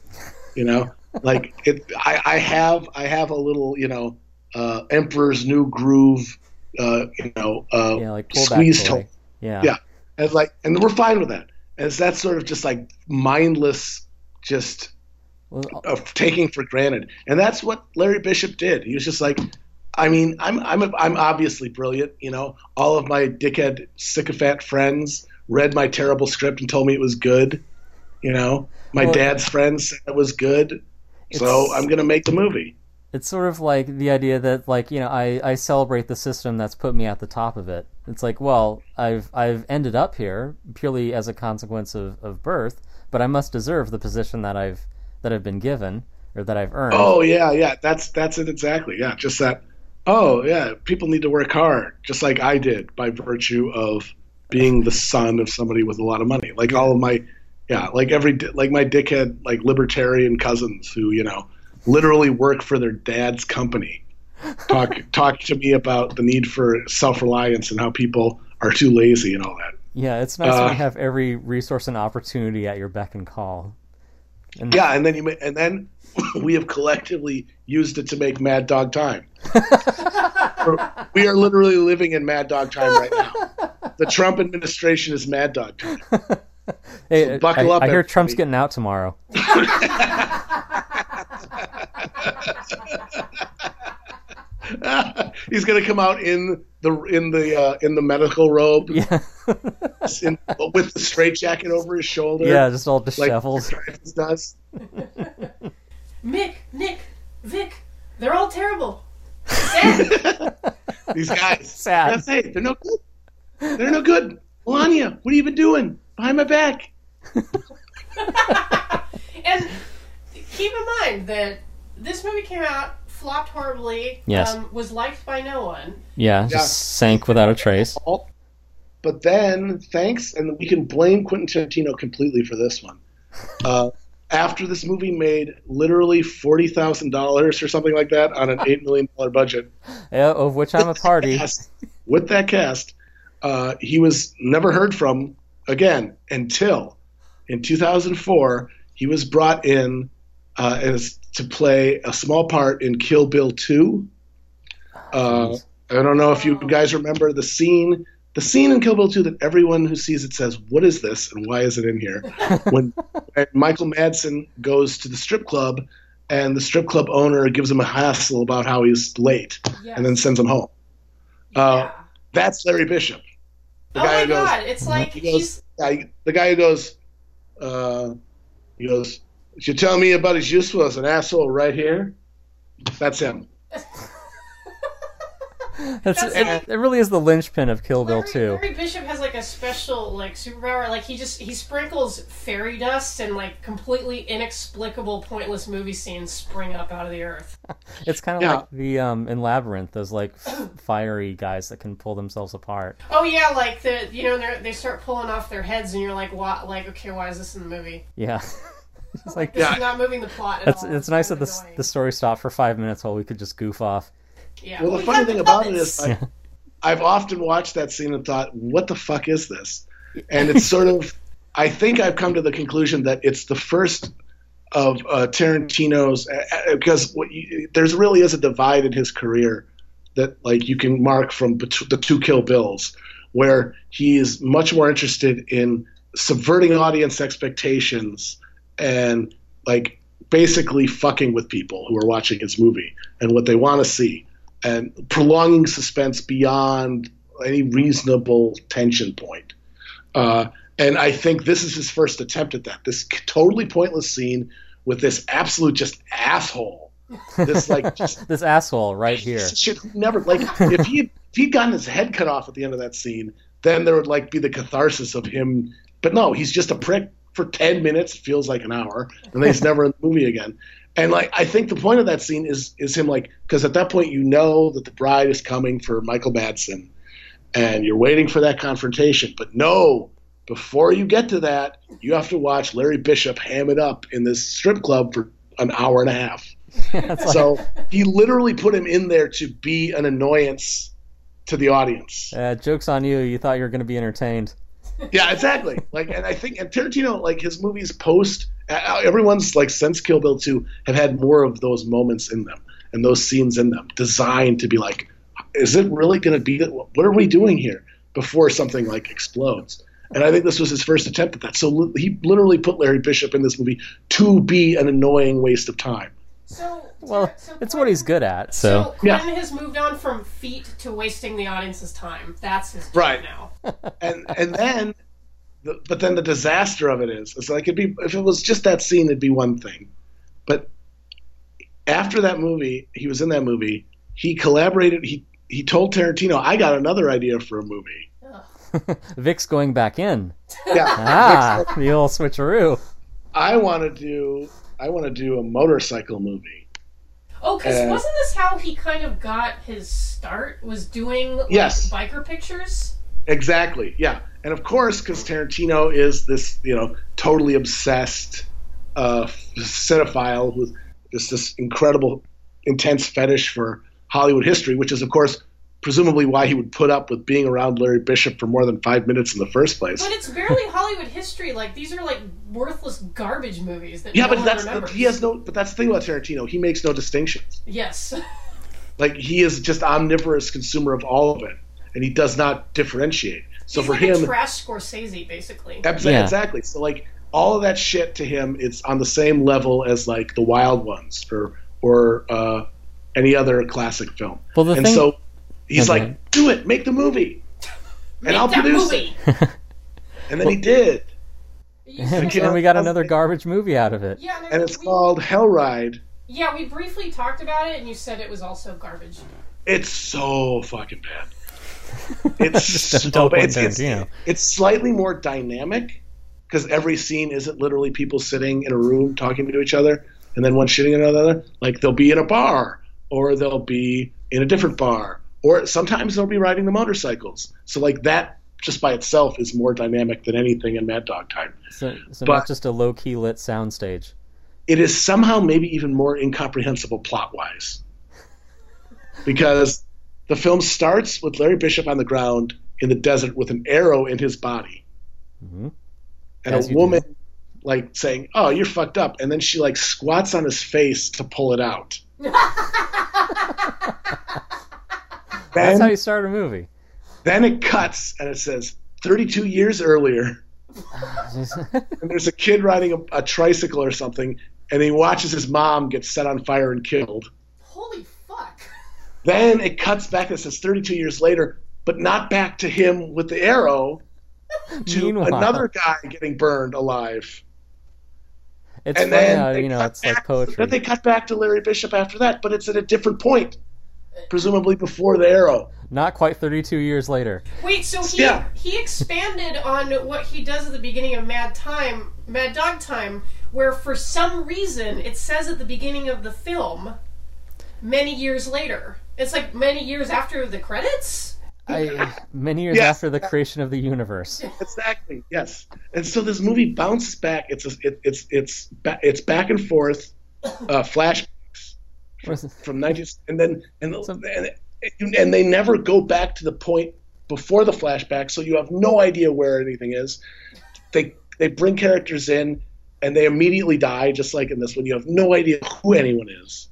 you know, like it. I, I have I have a little, you know, uh, Emperor's New Groove, uh, you know, uh, yeah, like squeeze toy. Yeah. Yeah. And like, and we're fine with that. And it's that sort of just like mindless, just of taking for granted. And that's what Larry Bishop did. He was just like, I mean, I'm I'm a, I'm obviously brilliant, you know. All of my dickhead sycophant friends read my terrible script and told me it was good, you know. My well, dad's friends said it was good, so I'm gonna make the movie. It's sort of like the idea that, like, you know, I, I celebrate the system that's put me at the top of it. It's like, well, I've I've ended up here purely as a consequence of, of birth, but I must deserve the position that I've that I've been given or that I've earned. Oh yeah, yeah, that's that's it exactly. Yeah, just that. Oh yeah, people need to work hard, just like I did by virtue of being the son of somebody with a lot of money. Like all of my, yeah, like every like my dickhead like libertarian cousins who you know literally work for their dad's company. Talk talk to me about the need for self-reliance and how people are too lazy and all that. Yeah, it's nice uh, to have every resource and opportunity at your beck and call. And yeah, and then you may, and then we have collectively used it to make Mad Dog Time. We are literally living in Mad Dog Time right now. The Trump administration is Mad Dog Time. Hey, so buckle I, up. I hear everybody. Trump's getting out tomorrow. He's going to come out in the in the uh, in the medical robe, yeah. in, with the straitjacket over his shoulder. Yeah, just all disheveled. Like does. Mick, Nick, Vic, they're all terrible. Sad. These guys. Sad. That's, hey, they're no good. They're no good. Melania, what have you been doing behind my back? And keep in mind that this movie came out. Flopped horribly. Yes. Um, was liked by no one. Yeah, just yeah. sank without a trace. But then, thanks, and we can blame Quentin Tarantino completely for this one. Uh, after this movie made literally forty thousand dollars or something like that on an eight million dollar budget, yeah, of which I'm a party. Cast, with that cast, uh, he was never heard from again until in two thousand four he was brought in uh, as. to play a small part in Kill Bill two. Uh, I don't know if you guys remember the scene, the scene in Kill Bill two that everyone who sees it says, what is this and why is it in here? When, when Michael Madsen goes to the strip club and the strip club owner gives him a hassle about how he's late yes. and then sends him home. Uh, yeah. That's Larry Bishop. The oh guy my who goes, God, it's like he he's... Goes, yeah, the guy who goes, uh, he goes, "What you're telling me about as useful as an asshole right here?" That's him. That's, That's it, like, it really is the linchpin of Kill Bill two. Larry Bishop has like a special like superpower. Like he just he sprinkles fairy dust and like completely inexplicable, pointless movie scenes spring up out of the earth. It's kind of yeah. like the um, in Labyrinth, those like fiery guys that can pull themselves apart. Oh yeah, like the you know they start pulling off their heads, and you're like, what? Like okay, why is this in the movie? Yeah. It's like, yeah. not moving the plot at it's, all. It's, it's nice that the the story stopped for five minutes while we could just goof off. Yeah. Well, the we funny thing about it is, I, yeah. I've often watched that scene and thought, "What the fuck is this?" And it's sort of, I think I've come to the conclusion that it's the first of uh, Tarantino's uh, because what you, there's really is a divide in his career that like you can mark from bet- the two Kill Bills, where he is much more interested in subverting audience expectations. And like basically fucking with people who are watching his movie and what they want to see, and prolonging suspense beyond any reasonable tension point. Uh, and I think this is his first attempt at that. This totally pointless scene with this absolute just asshole. This like just, this asshole right here. Shit, never like if he if he'd gotten his head cut off at the end of that scene, then there would like be the catharsis of him. But no, he's just a prick. For ten minutes, it feels like an hour, and then he's never in the movie again. And like, I think the point of that scene is is him like, because at that point you know that the bride is coming for Michael Madsen, and you're waiting for that confrontation. But no, before you get to that, you have to watch Larry Bishop ham it up in this strip club for an hour and a half. Yeah, so like... he literally put him in there to be an annoyance to the audience. Uh, joke's on you. You thought you were going to be entertained. Yeah, exactly. Like, and I think, and Tarantino, like his movies post, everyone's like since Kill Bill two have had more of those moments in them and those scenes in them, designed to be like, is it really going to be? What are we doing here? Before something like explodes. And I think this was his first attempt at that. So he literally put Larry Bishop in this movie to be an annoying waste of time. So well, so Quentin, it's what he's good at. So, so Quentin yeah. has moved on from feet to wasting the audience's time. That's his job right now. And and then, the, but then the disaster of it is, it's like it'd be if it was just that scene, it'd be one thing. But after that movie, he was in that movie. He collaborated. He he told Tarantino, "I got another idea for a movie." Vic's going back in. Yeah, ah, Vic's, the old switcheroo. I want to do. I want to do a motorcycle movie. Oh, because uh, wasn't this how he kind of got his start? Was doing like, yes. biker pictures? Exactly, yeah. And of course, because Tarantino is this, you know, totally obsessed uh, cinephile with this, this incredible, intense fetish for Hollywood history, which is, of course, presumably why he would put up with being around Larry Bishop for more than five minutes in the first place. But it's barely Hollywood history. Like, these are like worthless garbage movies that yeah, no but one that's remembers. The, he has no. But that's the thing about Tarantino. He makes no distinctions. Yes. Like, he is just omnivorous consumer of all of it, and he does not differentiate. So He's for like him, a trash Scorsese, basically. Exactly. Yeah. Exactly. So like all of that shit to him, it's on the same level as like The Wild Ones or or uh, any other classic film. Well, the and thing... so he's okay. like, do it, make the movie, and make I'll that produce movie. It. And then well, he did. And then we got another garbage movie out of it. Yeah, and, and it's we... called Hellride. Yeah, we briefly talked about it, and you said it was also garbage. It's so fucking bad. It's so bad. It's, it's, it's slightly more dynamic, because every scene isn't literally people sitting in a room talking to each other, and then one shitting at another. Like, they'll be in a bar, or they'll be in a different bar, or sometimes they'll be riding the motorcycles. So, like, that just by itself is more dynamic than anything in Mad Dog Time. So, so but, it's just a low-key lit soundstage. It is somehow maybe even more incomprehensible plot-wise, because the film starts with Larry Bishop on the ground in the desert with an arrow in his body, mm-hmm. and As a woman do. like saying, "Oh, you're fucked up," and then she like squats on his face to pull it out. then, That's how you start a movie. Then it cuts and it says, "thirty-two years earlier." And there's a kid riding a, a tricycle or something, and he watches his mom get set on fire and killed. Holy fuck. Then it cuts back and says thirty-two years later, but not back to him with the arrow, to Meanwhile. another guy getting burned alive. It's and funny, then uh, you know, it's back, like poetry. Then they cut back to Larry Bishop after that, but it's at a different point, presumably before the arrow. Not quite thirty-two years later. Wait, so he yeah. he expanded on what he does at the beginning of Mad Time, Mad Dog Time, where for some reason it says at the beginning of the film, many years later. It's like many years after the credits? I, many years yes. after the creation of the universe. Exactly, yes. And so this movie bounces back. It's a, it, it's it's it's back and forth, uh, flashbacks from, from nineteen and then and the, Some... and it, and they never go back to the point before the flashback, so you have no idea where anything is. They they bring characters in, and they immediately die, just like in this one. You have no idea who anyone is.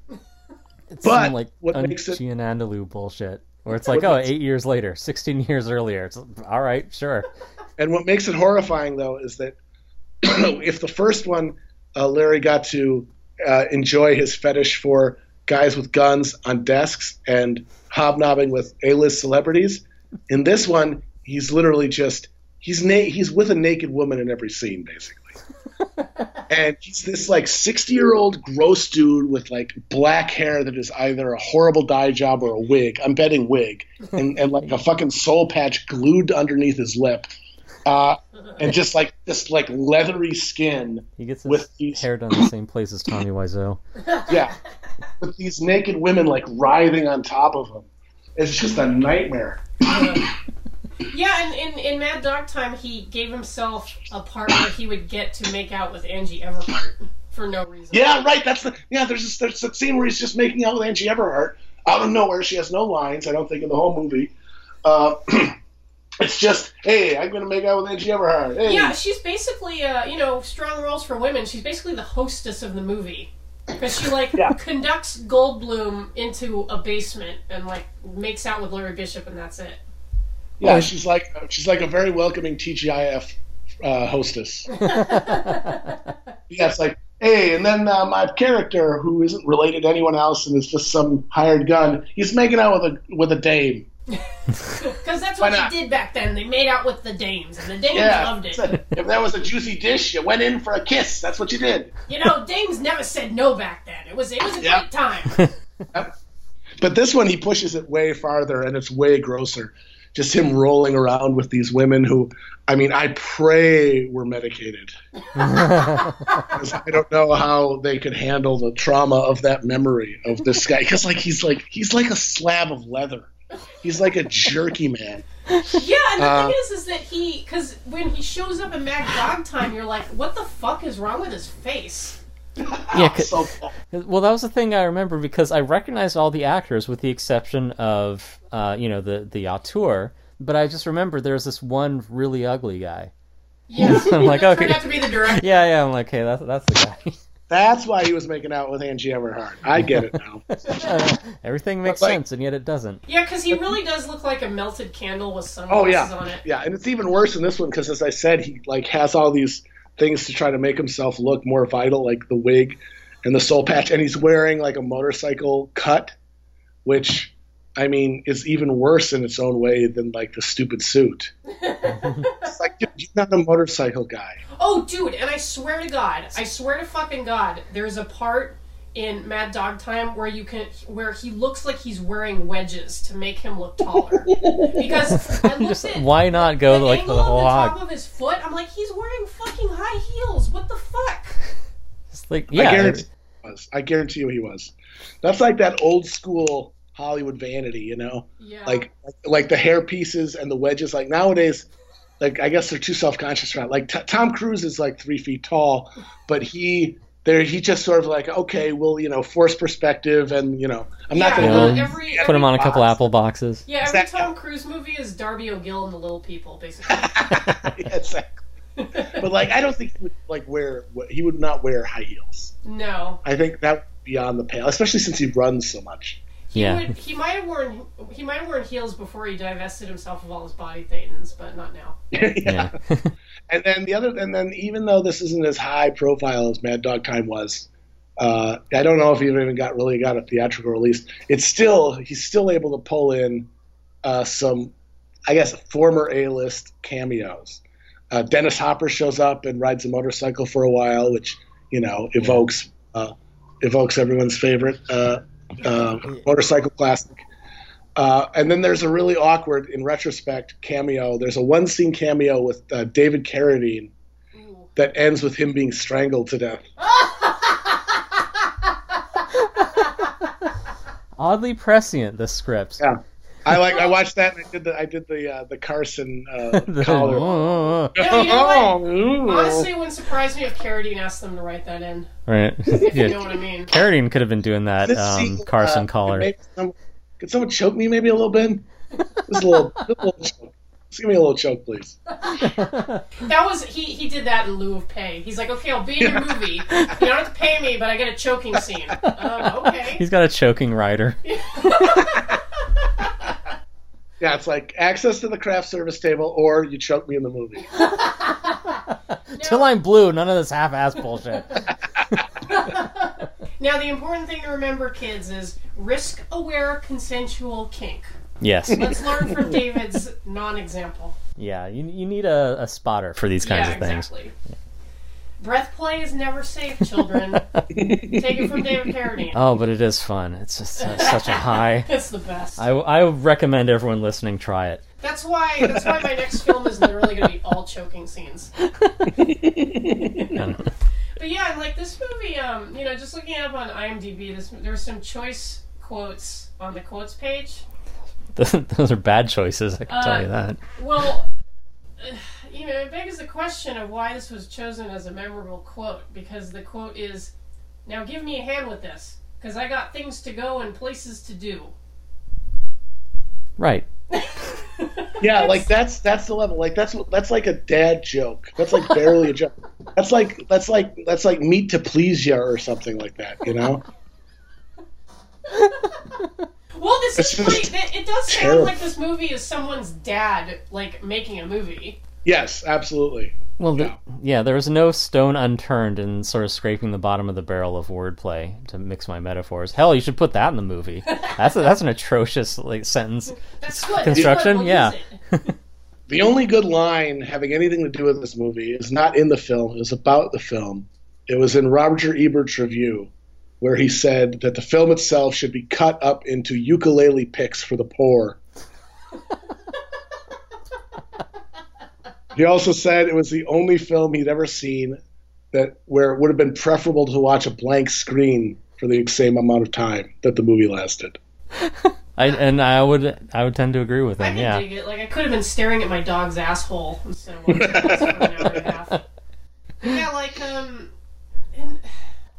It's but some, like, what makes it Gianandalou bullshit, where it's like, oh, eight years later, sixteen years earlier. It's like, all right, sure. And what makes it horrifying, though, is that if the first one, uh, Larry got to uh, enjoy his fetish for guys with guns on desks and hobnobbing with A-list celebrities. In this one, he's literally just he's na he's with a naked woman in every scene, basically. And he's this like sixty-year-old gross dude with like black hair that is either a horrible dye job or a wig. I'm betting wig, and, and like a fucking soul patch glued underneath his lip, uh, and just like this like leathery skin. He gets his with these... hair done the same place as Tommy Wiseau. Yeah. With these naked women like writhing on top of him. It's just a nightmare. Yeah, yeah, and in, in Mad Dog Time, he gave himself a part where he would get to make out with Angie Everhart for no reason. Yeah, right. That's the yeah. There's this, there's that scene where he's just making out with Angie Everhart out of nowhere. She has no lines, I don't think, in the whole movie. Uh, it's just, hey, I'm gonna make out with Angie Everhart. Hey. Yeah, she's basically uh, you know, strong roles for women. She's basically the hostess of the movie. Because she, like, yeah. conducts Goldblum into a basement and, like, makes out with Larry Bishop, and that's it. Yeah, yeah. she's like she's like a very welcoming T G I F uh, hostess. Yeah, it's like, hey, and then uh, my character, who isn't related to anyone else and is just some hired gun, he's making out with a, with a dame. Because that's what they did back then. They made out with the dames, and the dames yeah, loved it. A, if there was a juicy dish, you went in for a kiss. That's what you did. You know, dames never said no back then. It was it was a yep. great time. Yep. But this one, he pushes it way farther, and it's way grosser. Just him rolling around with these women who, I mean, I pray were medicated. Because I don't know how they could handle the trauma of that memory of this guy. Because like he's like he's like a slab of leather. He's like a jerky man. Yeah, and the uh, thing is, is that he, because when he shows up in Mad Dog Time, you're like, what the fuck is wrong with his face? Yeah, cause, so cause, well, that was the thing I remember, because I recognized all the actors with the exception of, uh, you know, the, the auteur, but I just remember there's this one really ugly guy. Yeah, I'm like, okay. Turned out to be the director. Yeah, yeah, I'm like, hey, that's, that's the guy. That's why he was making out with Angie Everhart. I get it now. uh, everything makes like, sense, and yet it doesn't. Yeah, because he really does look like a melted candle with sunglasses oh, yeah. on it. Yeah, and it's even worse in this one, because as I said, he like has all these things to try to make himself look more vital, like the wig and the soul patch, and he's wearing like a motorcycle cut, which, I mean, is even worse in its own way than like the stupid suit. It's like, dude, you're not a motorcycle guy. Oh, dude, and I swear to God, I swear to fucking God, there's a part in Mad Dog Time where you can where he looks like he's wearing wedges to make him look taller. Because I looked at why not go the like angle the whole on the top hog. Of his foot, I'm like, he's wearing fucking high heels. What the fuck? It's like, yeah, I guarantee he was. I guarantee you he was. That's like that old school Hollywood vanity, you know? Yeah. Like like the hair pieces and the wedges. Like nowadays, like I guess they're too self-conscious around. Like t Tom Cruise is like three feet tall, but he There, he just sort of like, okay, well, you know, force perspective, and you know, I'm yeah, not going to yeah, put every him on a box. couple apple boxes. Yeah, every exactly. Tom Cruise movie is Darby O'Gill and the Little People, basically. Yeah, exactly. But like, I don't think he would like wear. He would not wear high heels. No, I think that would be beyond the pale, especially since he runs so much. He yeah, would, he might have worn he might have worn heels before he divested himself of all his body thetans, but not now. Yeah. Yeah. And then the other, and then even though this isn't as high profile as Mad Dog Time was, uh, I don't know if he even got really got a theatrical release. It's still he's still able to pull in uh, some, I guess, former A-list cameos. Uh, Dennis Hopper shows up and rides a motorcycle for a while, which you know evokes uh, evokes everyone's favorite uh, uh, motorcycle classic. Uh, and then there's a really awkward, in retrospect, cameo. There's a one-scene cameo with uh, David Carradine Ooh. that ends with him being strangled to death. Oddly prescient, the script. Yeah, I like. I watched that, and I did the. I did the uh, the Carson uh, the, collar. Oh, oh, oh. No, you know what? Honestly, it wouldn't surprise me if Carradine asked them to write that in. Right. If yeah. you know what I mean. Carradine could have been doing that um, scene, Carson uh, collar. Could someone choke me maybe a little bit? Just a little, a little choke. Just give me a little choke, please. That was he. He did that in lieu of pay. He's like, okay, I'll be in your movie. You don't have to pay me, but I get a choking scene. Uh, okay. He's got a choking rider. Yeah, it's like access to the craft service table, or you choke me in the movie. Till no. I'm blue. None of this half-ass bullshit. Now, the important thing to remember, kids, is risk-aware consensual kink. Yes. Let's learn from David's non-example. Yeah, you, you need a, a spotter for these kinds yeah, of things. Exactly. Yeah. Breath play is never safe, children. Take it from David Carradine. Oh, but it is fun. It's just uh, such a high. It's the best. I, I recommend everyone listening try it. That's why, that's why my next film is literally going to be all choking scenes. No, no. But yeah, like this movie, um, you know, just looking up on IMDb, this, there were some choice quotes on the quotes page. Those are bad choices, I can uh, tell you that. Well, you know, it begs the question of why this was chosen as a memorable quote, because the quote is, "Now give me a hand with this, because I got things to go and places to do." Right. Yeah, like that's that's the level. Like that's that's like a dad joke. That's like barely a joke. That's like that's like that's like meat to please ya or something like that. You know. Well, this it's is pretty, it, it does terrible. sound like this movie is someone's dad like making a movie. Yes, absolutely. Well, yeah. The, yeah, there was no stone unturned in sort of scraping the bottom of the barrel of wordplay, to mix my metaphors. Hell, you should put that in the movie. That's a, that's an atrocious like sentence that's good. construction. Good. Yeah. The only good line having anything to do with this movie is not in the film. It was about the film. It was in Roger Ebert's review, where he said that the film itself should be cut up into ukulele picks for the poor. He also said it was the only film he'd ever seen that where it would have been preferable to watch a blank screen for the same amount of time that the movie lasted. I, and I would I would tend to agree with him. I yeah, dig it. Like I could have been staring at my dog's asshole instead of watching this for an hour and a half. Yeah, like um, and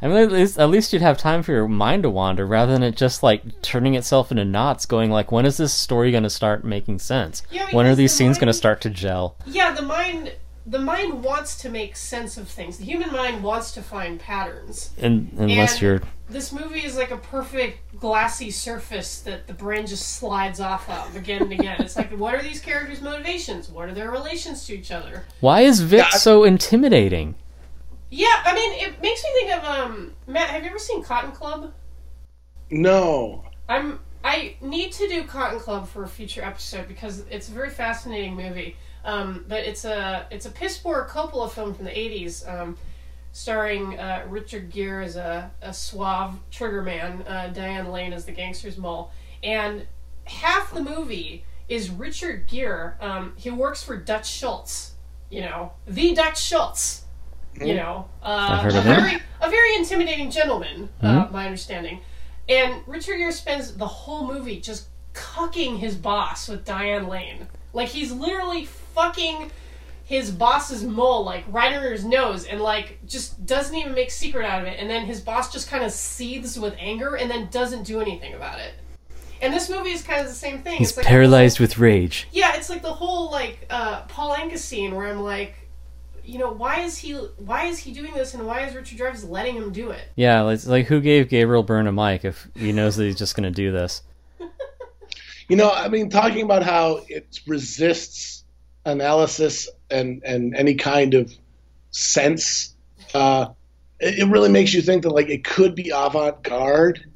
I mean, at least, at least you'd have time for your mind to wander rather than it just, like, turning itself into knots, going, like, when is this story going to start making sense? Yeah, I mean, when are these the scenes going to start to gel? Yeah, the mind... The mind wants to make sense of things. The human mind wants to find patterns. And unless and you're... This movie is like a perfect glassy surface that the brain just slides off of again and again. It's like, what are these characters' motivations? What are their relations to each other? Why is Vic yeah. so intimidating? Yeah, I mean, it makes me think of... um Matt, have you ever seen Cotton Club? No. I'm, I need to do Cotton Club for a future episode because it's a very fascinating movie. Um, but it's a it's a piss poor Coppola film from the eighties, um, starring uh, Richard Gere as a, a suave trigger man, uh, Diane Lane as the gangster's moll, and half the movie is Richard Gere. Um, he works for Dutch Schultz, you know, the Dutch Schultz, you know, uh, I've heard of a very a very intimidating gentleman, mm-hmm. uh, my understanding, and Richard Gere spends the whole movie just cucking his boss with Diane Lane, like he's literally fucking his boss's mole, like, right under his nose, and, like, just doesn't even make secret out of it, and then his boss just kind of seethes with anger and then doesn't do anything about it. And this movie is kind of the same thing. He's it's like, paralyzed with rage. Yeah, it's like the whole, like, uh, Paul Anka scene where I'm like, you know, why is he why is he doing this, and why is Richard Dreyfuss letting him do it? Yeah, it's like, who gave Gabriel Byrne a mic if he knows that he's just going to do this? You know, I mean, talking about how it resists analysis and, and any kind of sense, uh, it, it really makes you think that, like, it could be avant-garde.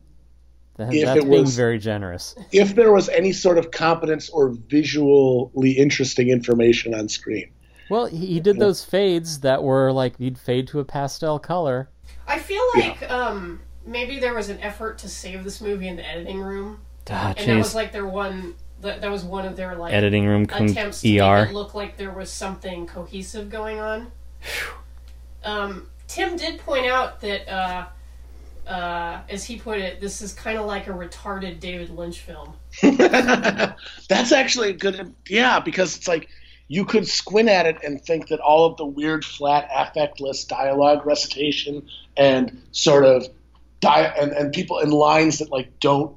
That, if that's it was, being very generous. If there was any sort of competence or visually interesting information on screen. Well, he, he did those fades that were, like, you'd fade to a pastel color. I feel like yeah. um, maybe there was an effort to save this movie in the editing room. Ah, and geez. That was, like, their one... That that was one of their, like, editing room attempts to E R. Make it look like there was something cohesive going on. Um, Tim did point out that, uh, uh, as he put it, this is kind of like a retarded David Lynch film. That's actually a good, yeah, because it's like you could squint at it and think that all of the weird, flat, affectless dialogue recitation and sort of di- and, and people in lines that, like, don't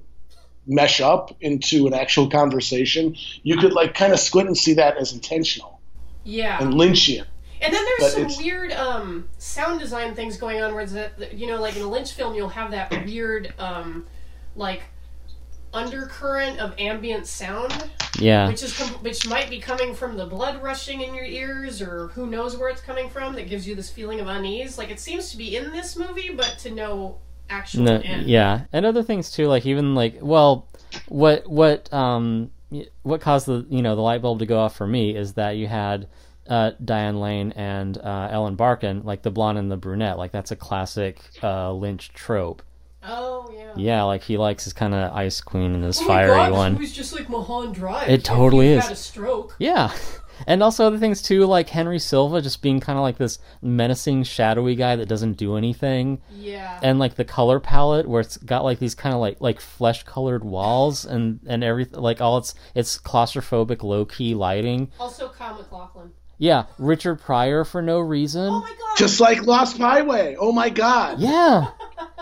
mesh up into an actual conversation, you could, like, kind of squint and see that as intentional. Yeah. And Lynchian. And then there's but some it's... weird um, sound design things going on where, that, you know, like in a Lynch film, you'll have that weird, um, like, undercurrent of ambient sound. Yeah. Which is com- which might be coming from the blood rushing in your ears, or who knows where it's coming from, that gives you this feeling of unease. Like, it seems to be in this movie, but to no actual no, end. Yeah. And other things too, like, even like, well, what what um what caused the you know the light bulb to go off for me is that you had uh Diane Lane and uh Ellen Barkin, like the blonde and the brunette, like that's a classic uh Lynch trope. Oh yeah. Yeah, like he likes his kind of ice queen and his oh fiery God, one. He's just like Mulholland Drive. It totally is. Had a stroke. Yeah. And also other things too, like Henry Silva just being kind of like this menacing, shadowy guy that doesn't do anything. Yeah. And like the color palette where it's got like these kind of like like flesh-colored walls and and everything, like all its it's claustrophobic, low-key lighting. Also, Kyle MacLachlan. Yeah, Richard Pryor for no reason. Oh my God! Just like Lost Highway. Oh my God. Yeah.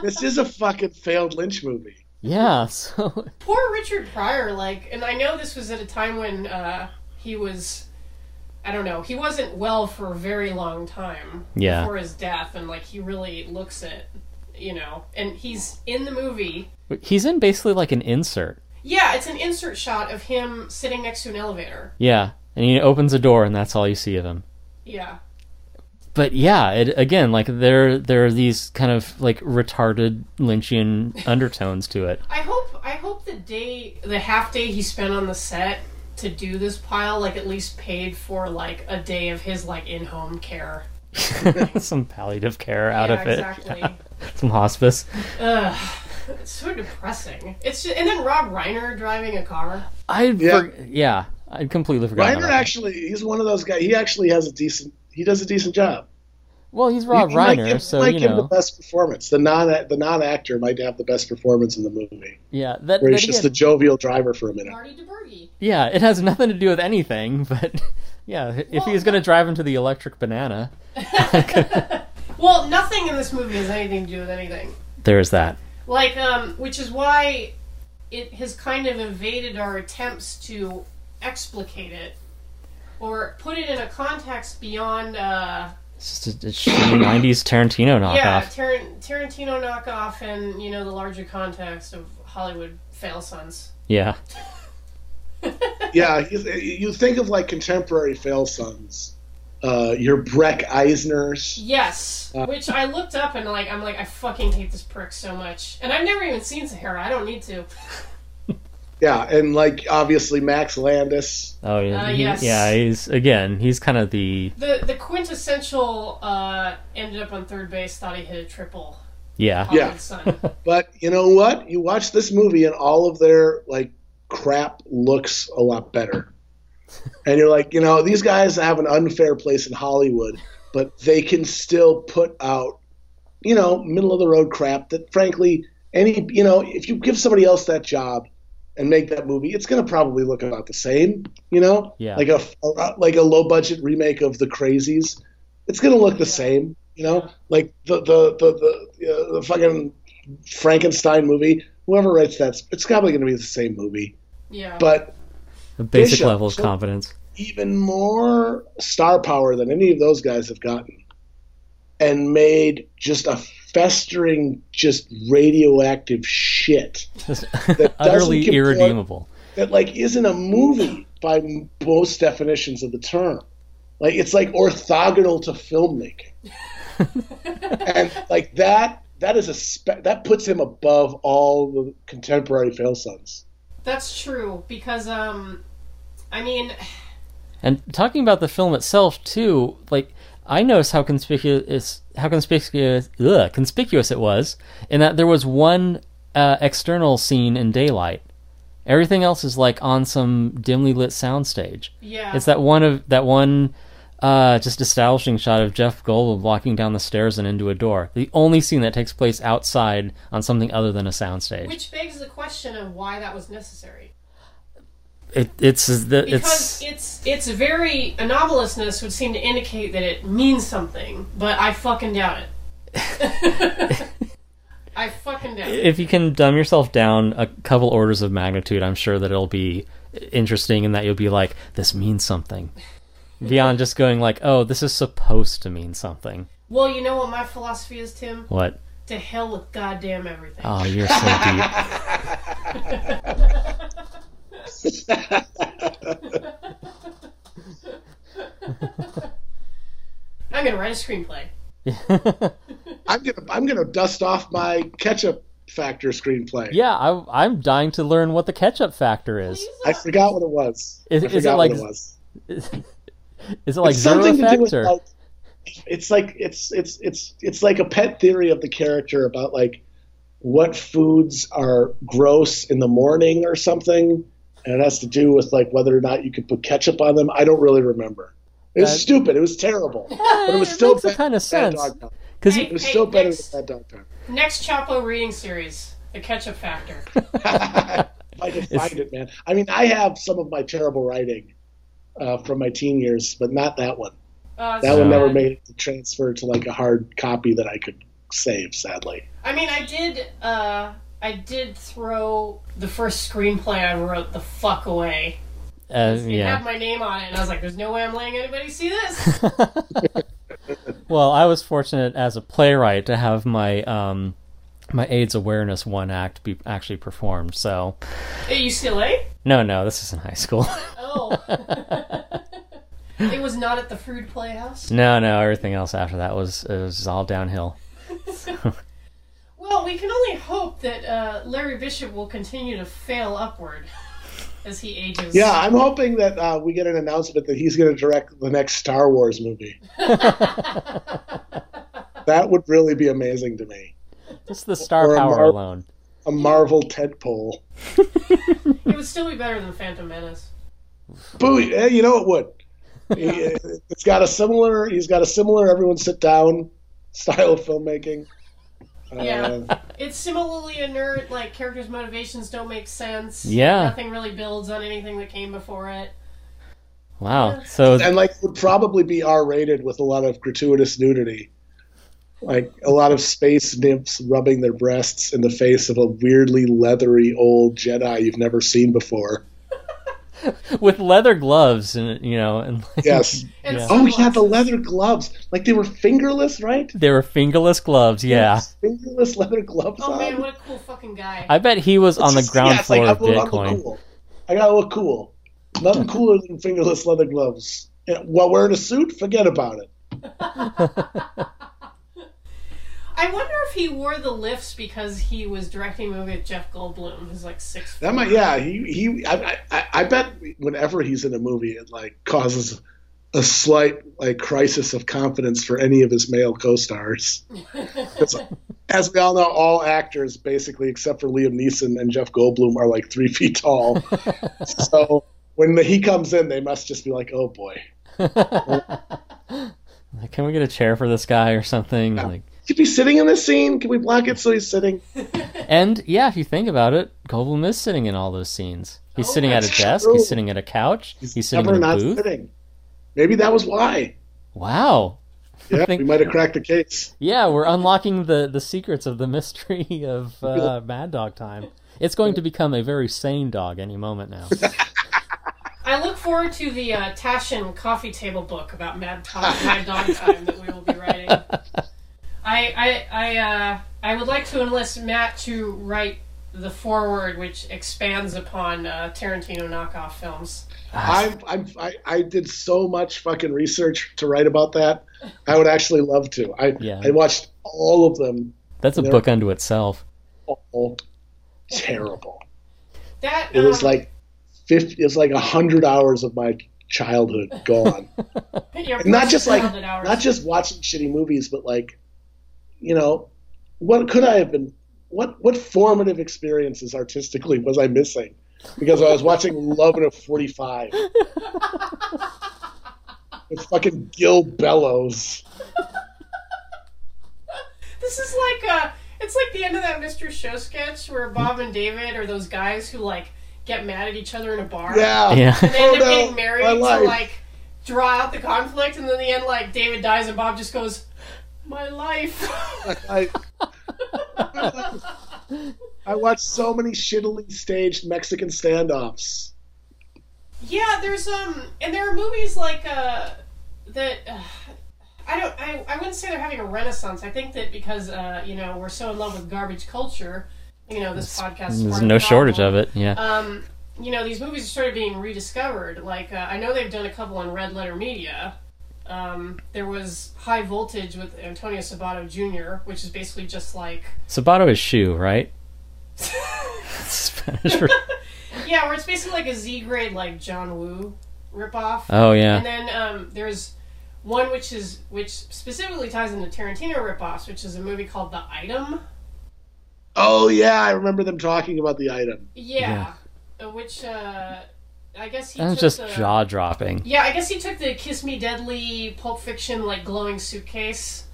This is a fucking failed Lynch movie. Yeah. So poor Richard Pryor. Like, and I know this was at a time when uh, he was. I don't know. He wasn't well for a very long time yeah. before his death, and like he really looks it, you know. And he's in the movie. He's in basically like an insert. Yeah, it's an insert shot of him sitting next to an elevator. Yeah, and he opens a door, and that's all you see of him. Yeah. But yeah, it, again, like there, there are these kind of like retarded Lynchian undertones to it. I hope, I hope the day, the half day he spent on the set to do this pile, like, at least paid for, like, a day of his, like, in-home care. Some palliative care out yeah, of it. Exactly. Yeah. Some hospice. Ugh. It's so depressing. It's just, and then Rob Reiner driving a car. I yeah. For, yeah. I completely forgot Reiner actually, he's one of those guys, he actually has a decent, he does a decent job. Well, he's Rob he, he Reiner, might give, so, might you know. He might give the best performance. The, non, the non-actor might have the best performance in the movie. Yeah. That, where that he's just a jovial driver for a minute. Marty DeBurgi. Yeah, it has nothing to do with anything, but, yeah, well, if he's going to drive into the electric banana. Well, nothing in this movie has anything to do with anything. There is that. Like, um, which is why it has kind of evaded our attempts to explicate it or put it in a context beyond. Uh, it's just a, a shitty nineties Tarantino knockoff. Yeah, Tar- Tarantino knockoff, and you know the larger context of Hollywood fail-sons. Yeah. Yeah, you, you think of like contemporary fail-sons. Uh, your Breck Eisners. Yes, uh, which I looked up and like I'm like I fucking hate this prick so much, and I've never even seen Sahara. I don't need to. Yeah, and like obviously Max Landis. Oh yeah, uh, he, yes. Yeah. He's again, he's kind of the the the quintessential. Uh, ended up on third base, thought he hit a triple. Yeah, yeah. Son. But you know what? You watch this movie, and all of their like crap looks a lot better. And you're like, you know, these guys have an unfair place in Hollywood, but they can still put out, you know, middle-of-the-road crap that, frankly, any, you know, if you give somebody else that job and make that movie, it's going to probably look about the same, you know? Yeah. Like a, like a low-budget remake of The Crazies. It's going to look the same, you know? Like the the the, the, uh, the fucking Frankenstein movie. Whoever writes that, it's probably going to be the same movie. Yeah. But... the basic Bishop, level of confidence. Even more star power than any of those guys have gotten. And made just a festering, just radioactive shit. That utterly irredeemable. That, like, isn't a movie by most definitions of the term. Like, it's, like, orthogonal to filmmaking. And, like, that that is a spe- that puts him above all the contemporary fail-sons. That's true, because, um... I mean, and talking about the film itself too, like I noticed how conspicuous how conspicuous ugh, conspicuous it was, in that there was one uh, external scene in daylight. Everything else is like on some dimly lit soundstage. Yeah, it's that one of that one uh, just establishing shot of Jeff Goldblum walking down the stairs and into a door. The only scene that takes place outside on something other than a soundstage. Which begs the question of why that was necessary. It, it's the, because it's it's, it's very anomalousness would seem to indicate that it means something, but I fucking doubt it. I fucking doubt it. If you can dumb yourself down a couple orders of magnitude, I'm sure that it'll be interesting and that you'll be like, this means something. Beyond just going like, oh, this is supposed to mean something. Well, you know what my philosophy is, Tim? What? To hell with goddamn everything. Oh, you're so deep. I'm gonna write a screenplay. I'm gonna I'm gonna dust off my ketchup factor screenplay. Yeah, I, I'm dying to learn what the ketchup factor is. I forgot what it was. Is, I is it like? It was. Is, is it like it's zero effect? Or? Like, it's like it's it's it's it's like a pet theory of the character about like what foods are gross in the morning or something. And it has to do with like whether or not you could put ketchup on them. I don't really remember. It was uh, stupid. It was terrible. Yeah, but it was it still makes better kind of sense. Because hey, it was hey, still next, better than Mad Dog Time. Next Chapo reading series, The Ketchup Factor. I can find it, man. I mean, I have some of my terrible writing uh, from my teen years, but not that one. Uh, that so one bad. Never made the transfer to like a hard copy that I could save. Sadly. I mean, I did. Uh... I did throw the first screenplay I wrote the fuck away. Uh, it yeah. had my name on it, and I was like, there's no way I'm letting anybody see this. Well, I was fortunate as a playwright to have my um, my AIDS awareness one act be actually performed, so... At U C L A? No, no, this is in high school. Oh. It was not at the Food Playhouse? No, no, everything else after that was, it was all downhill. So... Well, we can only hope that uh, Larry Bishop will continue to fail upward as he ages. Yeah, I'm hoping that uh, we get an announcement that he's going to direct the next Star Wars movie. That would really be amazing to me. Just the star or power a Mar- alone. A Marvel tentpole. It would still be better than Phantom Menace. Boo! You know it would. It's got a similar. He's got a similar. Everyone sit down style of filmmaking. Yeah, uh, it's similarly inert, like, characters' motivations don't make sense. Yeah. Nothing really builds on anything that came before it. Wow. Yeah. So, and, like, it would probably be R-rated with a lot of gratuitous nudity. like a lot of space nymphs rubbing their breasts in the face of a weirdly leathery old Jedi you've never seen before. With leather gloves, and you know, and like, yes, and yeah. oh yeah, the leather gloves. Like they were fingerless, right? They were fingerless gloves, yeah. Yes, fingerless leather gloves. Oh on. Man, what a cool fucking guy! I bet he was it's on the just, ground yeah, floor like, of Bitcoin. Cool. I gotta look cool. Nothing cooler than fingerless leather gloves. And while wearing a suit, forget about it. I wonder if he wore the lifts because he was directing a movie with Jeff Goldblum, who's like six. That might, yeah. He, he. I, I, I bet whenever he's in a movie, it like causes a slight like crisis of confidence for any of his male co-stars. As we all know, all actors basically, except for Liam Neeson and Jeff Goldblum, are like three feet tall. So when the, he comes in, they must just be like, "Oh boy, can we get a chair for this guy or something?" Yeah. Like. Could be sitting in this scene. Can we block it so he's sitting? And yeah, if you think about it, Goldblum is sitting in all those scenes. He's oh, sitting at a desk. True. He's sitting at a couch. He's, he's sitting never in a not booth. Sitting. Maybe that was why. Wow. Yeah, think, we might have cracked the case. Yeah, we're unlocking the the secrets of the mystery of uh, Mad Dog Time. It's going to become a very sane dog any moment now. I look forward to the uh, Tashin coffee table book about Mad Dog, Mad Dog Time that we will be writing. I I I, uh, I would like to enlist Matt to write the foreword, which expands upon uh, Tarantino knockoff films. I I I did so much fucking research to write about that. I would actually love to. I yeah. I watched all of them. That's a book unto itself. All terrible. That it um, was like fifty. It was like a hundred hours of my childhood gone. Not just like hours. Not just watching shitty movies, but like. You know, what could I have been? What what formative experiences artistically was I missing? Because I was watching Love in a forty-five with fucking Gil Bellows. This is like a. It's like the end of that Mister Show sketch where Bob and David are those guys who like get mad at each other in a bar. Yeah. yeah. And they end up oh, no, getting married to like draw out the conflict, and then in the end like David dies and Bob just goes. My life. I, I, I watched so many shittily staged Mexican standoffs. Yeah, there's um, and there are movies like uh, that. Uh, I don't. I I wouldn't say they're having a renaissance. I think that because uh, you know, we're so in love with garbage culture. You know, this podcast. There's no shortage of it. Yeah. Um, you know, these movies are sort of being rediscovered. Like uh, I know they've done a couple on Red Letter Media. Um, there was High Voltage with Antonio Sabato Junior, which is basically just like... Sabato is shoe, right? Spanish for... Yeah, where it's basically like a Z-grade like John Woo ripoff. Oh, yeah. And then um, there's one which is which specifically ties into Tarantino ripoffs, which is a movie called The Item. Oh, yeah, I remember them talking about The Item. Yeah, yeah. which... Uh, I guess he that was took just the, jaw-dropping. Yeah, I guess he took the Kiss Me Deadly Pulp Fiction like glowing suitcase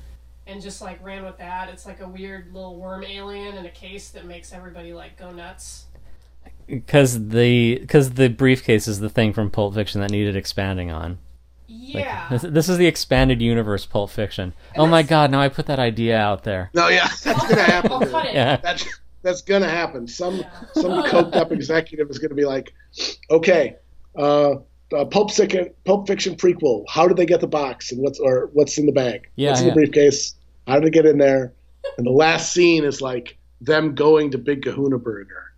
and just like ran with that. It's like a weird little worm alien in a case that makes everybody like go nuts. Because the, because the briefcase is the thing from Pulp Fiction that needed expanding on. Yeah. Like, this, this is the expanded universe Pulp Fiction. And oh my god, now I put that idea out there. No, yeah, that's going to happen. I'll cut it. Yeah. That's... That's going to happen. Some yeah. some coked-up executive is going to be like, okay, uh, uh, Pulp, Fiction, Pulp Fiction prequel, how did they get the box and what's or what's in the bag? Yeah, what's in yeah. the briefcase? How did it get in there? And the last scene is like them going to Big Kahuna Burger.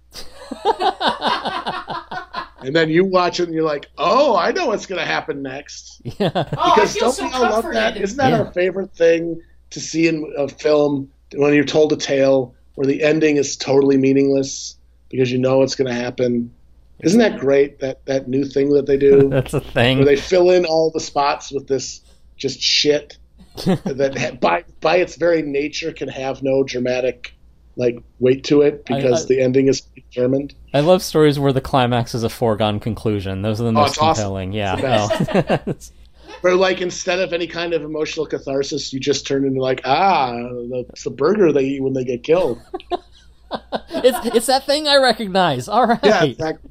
And then you watch it and you're like, oh, I know what's going to happen next. Yeah. Because oh, I feel so comforted. Love that. Isn't that yeah. our favorite thing to see in a film when you're told a tale? Where the ending is totally meaningless because you know it's going to happen. Isn't that great, that, that new thing that they do? That's a thing. Where they fill in all the spots with this just shit that by by its very nature can have no dramatic like weight to it because I, I, the ending is determined. I love stories where the climax is a foregone conclusion. Those are the most oh, compelling. Awesome. Yeah. It's where, like, instead of any kind of emotional catharsis, you just turn into, like, ah, that's the burger they eat when they get killed. it's it's that thing I recognize. All right. Yeah, exactly.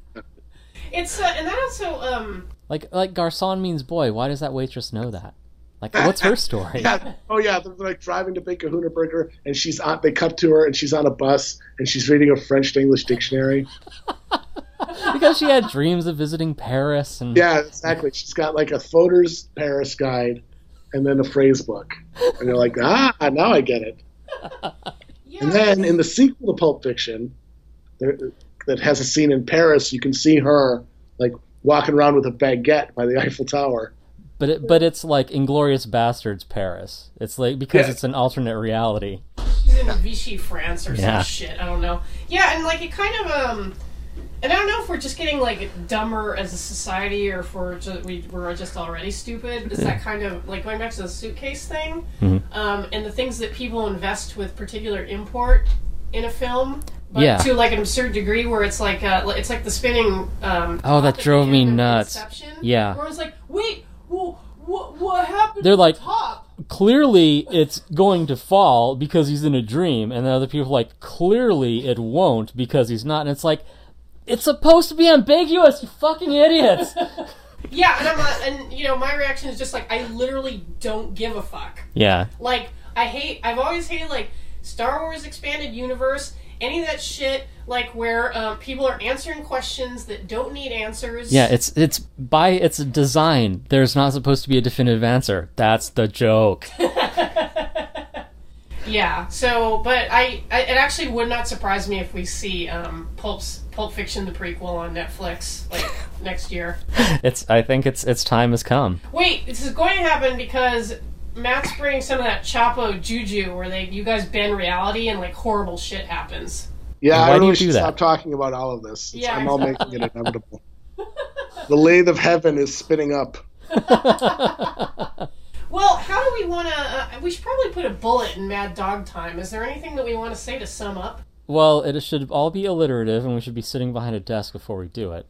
It's, uh, and that also, um... Like, like, garçon means boy. Why does that waitress know that? Like, what's her story? Yeah. Oh, yeah. They're like driving to Big Kahuna Burger, and she's on, they cut to her, and she's on a bus, and she's reading a French to English dictionary. Because she had dreams of visiting Paris. And yeah, exactly. She's got like a Fodor's Paris guide and then a phrase book. And you're like, ah, now I get it. Yes. And then in the sequel to Pulp Fiction, there, that has a scene in Paris, you can see her like walking around with a baguette by the Eiffel Tower. But it, but it's like Inglourious Bastards Paris. It's like because yeah. it's an alternate reality. She's in Vichy, France, or yeah. some shit. I don't know. Yeah, and like it kind of um, and I don't know if we're just getting like dumber as a society, or if we're just, we we're just already stupid. It's yeah. that kind of like going back to the suitcase thing, mm-hmm. um, and the things that people invest with particular import in a film. But yeah. to like an absurd degree where it's like uh, it's like the spinning. Um, oh, that drove me nuts. Yeah. Where I was like, wait. Well, what, what happened? They're like, top? Clearly it's going to fall because he's in a dream, and the other people are like, clearly it won't because he's not, and it's like, it's supposed to be ambiguous, you fucking idiots. Yeah, and I'm not, and you know, my reaction is just like, I literally don't give a fuck. Yeah. Like, I hate, I've always hated like Star Wars Expanded Universe, any of that shit, like where uh, people are answering questions that don't need answers. Yeah, it's it's by its design. There's not supposed to be a definitive answer. That's the joke. Yeah. So, but I, I, it actually would not surprise me if we see um, Pulp's Pulp Fiction the prequel on Netflix like next year. It's. I think it's its time has come. Wait, this is going to happen because Matt's bringing some of that Chapo juju where they you guys bend reality and like horrible shit happens. Yeah, I really should that? stop talking about all of this. Yeah, I'm exactly. all making it inevitable. The lathe of heaven is spinning up. Well, how do we want to... Uh, we should probably put a bullet in Mad Dog Time. Is there anything that we want to say to sum up? Well, it should all be alliterative, and we should be sitting behind a desk before we do it.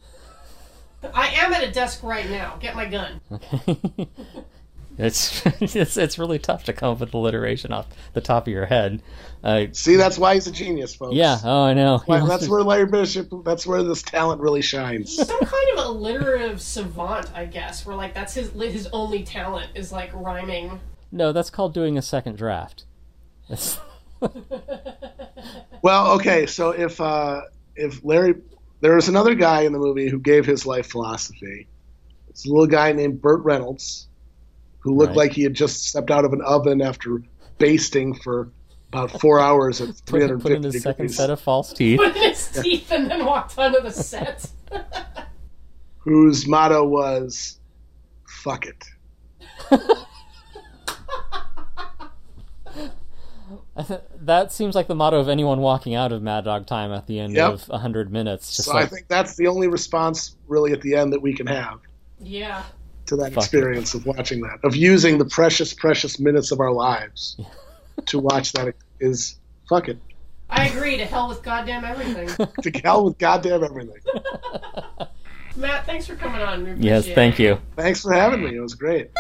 I am at a desk right now. Get my gun. Okay. It's, it's it's really tough to come up with alliteration off the top of your head. Uh, See, that's why he's a genius, folks. Yeah, oh, I know. That's, why, that's where Larry Bishop, that's where this talent really shines. He's some kind of alliterative savant, I guess, where like that's his his only talent is like rhyming. No, that's called doing a second draft. Well, okay, so if uh, if Larry, there was another guy in the movie who gave his life philosophy. It's a little guy named Burt Reynolds, who looked right. like he had just stepped out of an oven after basting for about four hours at three hundred fifty put in his degrees. Second set of false teeth. Put in his yeah. teeth and then walked onto the set. Whose motto was, fuck it. I th- that seems like the motto of anyone walking out of Mad Dog Time at the end yep. of one hundred minutes. Just so like, I think that's the only response really at the end that we can have. Yeah. To that Fuck experience it. Of watching that, of using the precious, precious minutes of our lives to watch that is, fuck it. I agree, to hell with goddamn everything. To hell with goddamn everything. Matt, thanks for coming on. Yes, thank you. Thanks for having me. It was great.